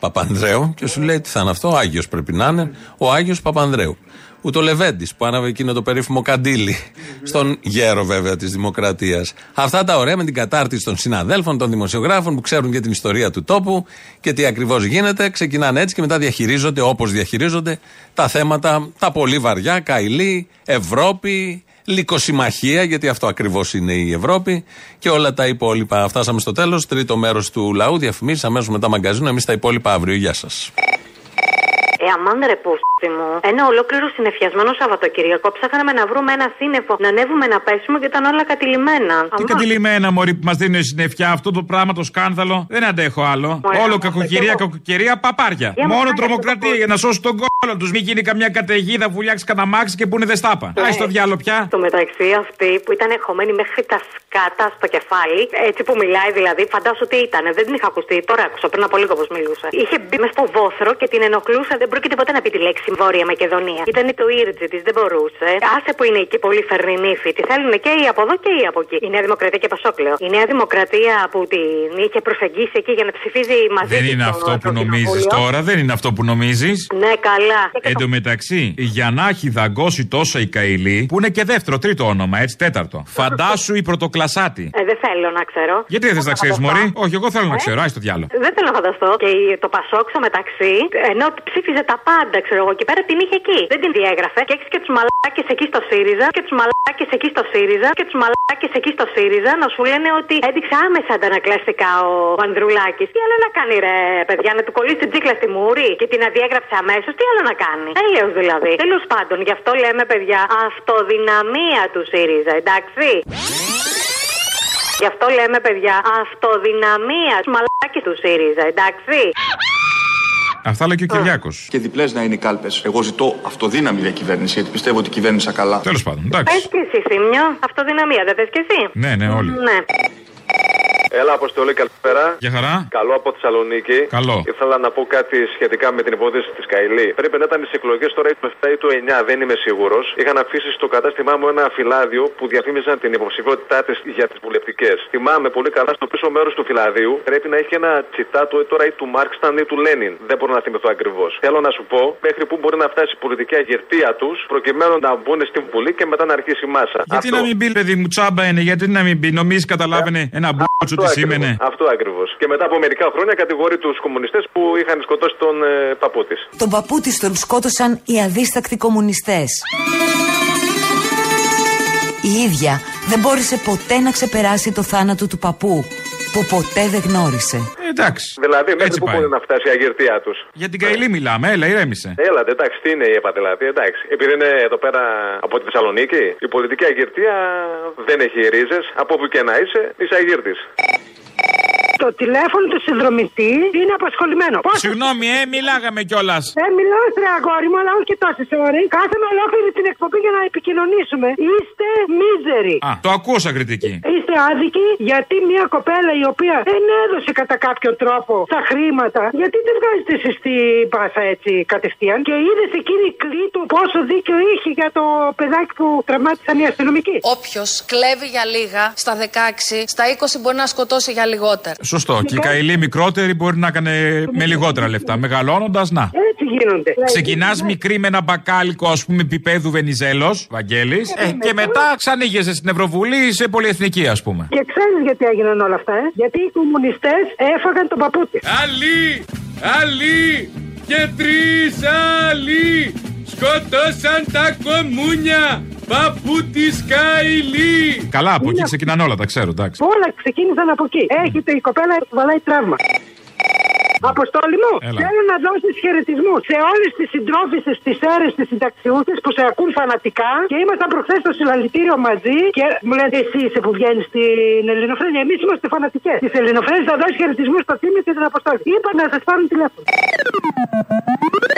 Παπανδρέου και σου λέει τι θα είναι αυτό, Άγιος πρέπει να είναι, ο Άγιος Παπανδρέου. Ούτε ο Λεβέντης που άναβε εκείνο το περίφημο καντήλι, στον γέρο βέβαια της Δημοκρατίας. Αυτά τα ωραία με την κατάρτιση των συναδέλφων, των δημοσιογράφων που ξέρουν και την ιστορία του τόπου και τι ακριβώς γίνεται, ξεκινάνε έτσι και μετά διαχειρίζονται όπως διαχειρίζονται τα θέματα, τα πολύ βαριά, Καϊλή, Ευρώπη. Λυκοσυμμαχία, γιατί αυτό ακριβώς είναι η Ευρώπη και όλα τα υπόλοιπα. Φτάσαμε στο τέλος, τρίτο μέρος του λαού, διαφημίσεις, αμέσως μετά μαγκαζίνο, εμείς τα υπόλοιπα αύριο. Γεια σας. Ε, αμάν ρε πούστη μου. Ένα ολόκληρο συνεφιασμένο Σαββατοκυριακό ψάχναμε να βρούμε ένα σύννεφο, να ανέβουμε να πέσουμε και ήταν όλα κατηλημένα. Τι κατηλημένα, μωρή, που μας δίνουν συννεφιά, αυτό το πράγμα το σκάνδαλο. Δεν αντέχω άλλο. Μωρή, όλο κακοκαιρία, κακοκαιρία, παπάρια. Για μόνο τρομοκρατία το για να σώσει τον κόλλο τους. Μην γίνει καμιά καταιγίδα, βουλιάξει κανένα μάξι και πούνε δεστάπα. Άι στο διάλο πια. Στο μεταξύ αυτοί που ήταν ερχομένοι μέχρι τα σκάτα στο κεφάλι, έτσι που μιλάει δηλαδή, φαντάζομαι ότι ήταν. Δεν την είχα ακουστεί, τώρα άκουσα πριν από λίγο πώς μιλούσε. Είχε μπει μες στο βόθρο και την ενοχλούσε. Δεν πρόκειται ποτέ να πει τη λέξη Βόρεια Μακεδονία. Ήταν το ήρτζι της, δεν μπορούσε. Άσε που είναι εκεί πολύ φερνινήφοι. Τη θέλουν και οι από εδώ και οι από εκεί. Η Νέα Δημοκρατία και Πασόκλεο. Η Νέα Δημοκρατία που την είχε προσεγγίσει εκεί για να ψηφίζει μαζί. Δεν είναι αυτό που νομίζεις τώρα, δεν είναι αυτό που νομίζεις. Ναι, καλά. Εν τω μεταξύ, για να έχει δαγκώσει τόσο η Καϊλή, που είναι και δεύτερο, τρίτο όνομα, έτσι, τέταρτο. Φαντάσου η πρωτοκλασάτη. Ε, δεν θέλω να ξέρω. Γιατί δεν θες να ξέρεις, μωρή. Όχι, εγώ θέλω να ξέρω. Άι στο διάλογο. Δεν θέλω να φανταστώ. Και το Πασόξο μεταξύ, ενώ ψήφιζε τα πάντα, ξέρω εγώ, εκεί πέρα την είχε εκεί. Δεν την διέγραφε. Και έχει και του μαλάκες εκεί στο ΣΥΡΙΖΑ, και του μαλάκες εκεί στο ΣΥΡΙΖΑ, και του μαλάκες εκεί στο ΣΥΡΙΖΑ να σου λένε ότι έδειξε άμεσα αντανακλαστικά ο, ο Ανδρουλάκης. Τι άλλο να κάνει, ρε παιδιά, να του κολλήσει την τσίκλα στη μούρη και την αδιέγραψε αμέσως. Τι άλλο να κάνει. Έλεος δηλαδή. Τέλος πάντων, γι' αυτό λέμε, παιδιά, αυτοδυναμία του ΣΥΡΙΖΑ, εντάξει. Γι' αυτό λέμε, παιδιά, αυτοδυναμία του μαλάκες του ΣΥΡΙΖΑ, εντάξει. Αυτά λέει και ο Κυριάκος. Και διπλές να είναι οι κάλπες. Εγώ ζητώ αυτοδύναμη διακυβέρνηση, γιατί πιστεύω ότι κυβέρνησα καλά. Τέλος πάντων, εντάξει. Θες και εσύ, Θήμιο, αυτοδυναμία, δεν θες και εσύ. Ναι, ναι, όλοι. Ναι. Έλα, Αποστολή, καλησπέρα. Για χαρά. Καλό από Θεσσαλονίκη. Καλό. Ήθελα να πω κάτι σχετικά με την υπόθεση της Καϊλή. Πρέπει να ήταν στις εκλογές τώρα του επτά ή του εννιά, δεν είμαι σίγουρος. Είχαν αφήσει στο κατάστημά μου ένα φυλάδιο που διαφήμιζαν την υποψηφιότητά της για τις βουλευτικές. Θυμάμαι πολύ καλά στο πίσω μέρος του φυλαδίου πρέπει να έχει ένα τσιτάτο τώρα ή του Μάρξταν ή του Λένιν. Δεν μπορώ να θυμηθώ ακριβώς. Θέλω να σου πω μέχρι που μπορεί να φτάσει η πολιτική αγερτία τους προκειμένου να μπουν στην Βουλή και μετά να αρχίσει η μάσα. Γιατί Αυτό. να μην μπει, παιδί μου, τσάμπα είναι, γιατί να μην μπει, νομίζει καταλάβαινε ένα μπούτσο. Αυτό ακριβώς. Αυτό ακριβώς. Και μετά από μερικά χρόνια κατηγορεί τους κομμουνιστές που είχαν σκοτώσει τον ε, παππού της. Τον παππού της τον σκότωσαν οι αδίστακτοι κομμουνιστές. Η ίδια δεν μπόρεσε ποτέ να ξεπεράσει το θάνατο του παππού που ποτέ δεν γνώρισε. Εντάξει. Δηλαδή, μέχρι που πάει. Μπορεί να φτάσει η αγερτία τους. Για την Καϊλή μιλάμε, έλα, ηρέμησε. Έλα, εντάξει, τι είναι η επατελάτη, εντάξει. Επειδή είναι εδώ πέρα από τη Θεσσαλονίκη, η πολιτική αγερτία δεν έχει ρίζες. Από που και να είσαι, είσαι αγερτής. Το τηλέφωνο του συνδρομητή είναι απασχολημένο. Συγγνώμη, ε, μιλάγαμε κιόλα. Ε, μιλάω, ρε αγόρι μου, αλλά όχι και τόσες ώρες. Κάθαμε ολόκληρη την εκπομπή για να επικοινωνήσουμε. Είστε μίζεροι. Α, το ακούσα κριτική. Είστε άδικοι, γιατί μια κοπέλα η οποία δεν έδωσε κατά κάποιο τρόπο τα χρήματα, γιατί δεν βγάζετε εσείς την πάσα έτσι κατευθείαν. Και είδε εκείνη η κλή του πόσο δίκιο είχε για το παιδάκι που τραυμάτισαν οι αστυνομικοί. Όποιο κλέβει για λίγα, στα δεκαέξι, στα είκοσι μπορεί να σκοτώσει για λιγότερα. Σωστό. Λιγά. Και η Καϊλή μικρότερη μπορεί να κάνει με λιγότερα λεφτά. Μεγαλώνοντας, να. Έτσι γίνονται. Ξεκινάς μικρή με ένα μπακάλικο, ας πούμε, επίπεδου Βενιζέλος, Βαγγέλης, ε, και μετά ξανήγεσαι στην Ευρωβουλή σε πολυεθνική, ας πούμε. Και ξέρεις γιατί έγιναν όλα αυτά, ε? Γιατί οι κομμουνιστές έφαγαν τον παππού της. Αλή! Αλή! και τρεις άλλοι σκοτώσαν τα κομμούνια παππού της Καϊλή. Καλά, από εκεί ξεκινάνε όλα, τα ξέρω, εντάξει. Όλα ξεκίνησαν από εκεί. Έχετε, η κοπέλα βαλάει τραύμα. Αποστόλη μου, έλα. Θέλω να δώσεις χαιρετισμού σε όλες τις συντρόφισσες, τις αίρες, τις συνταξιούχες που σε ακούν φανατικά και ήμασταν προχθές στο συλλαλητήριο μαζί. Και μου λέτε, εσύ είσαι που βγαίνεις στην Ελληνοφρένεια. Εμείς είμαστε φανατικές. Τις Ελληνοφρένειες θα δώσεις χαιρετισμού στο τίμιο και την Αποστόλη. Είπα να σας πάρουν τηλέφωνο.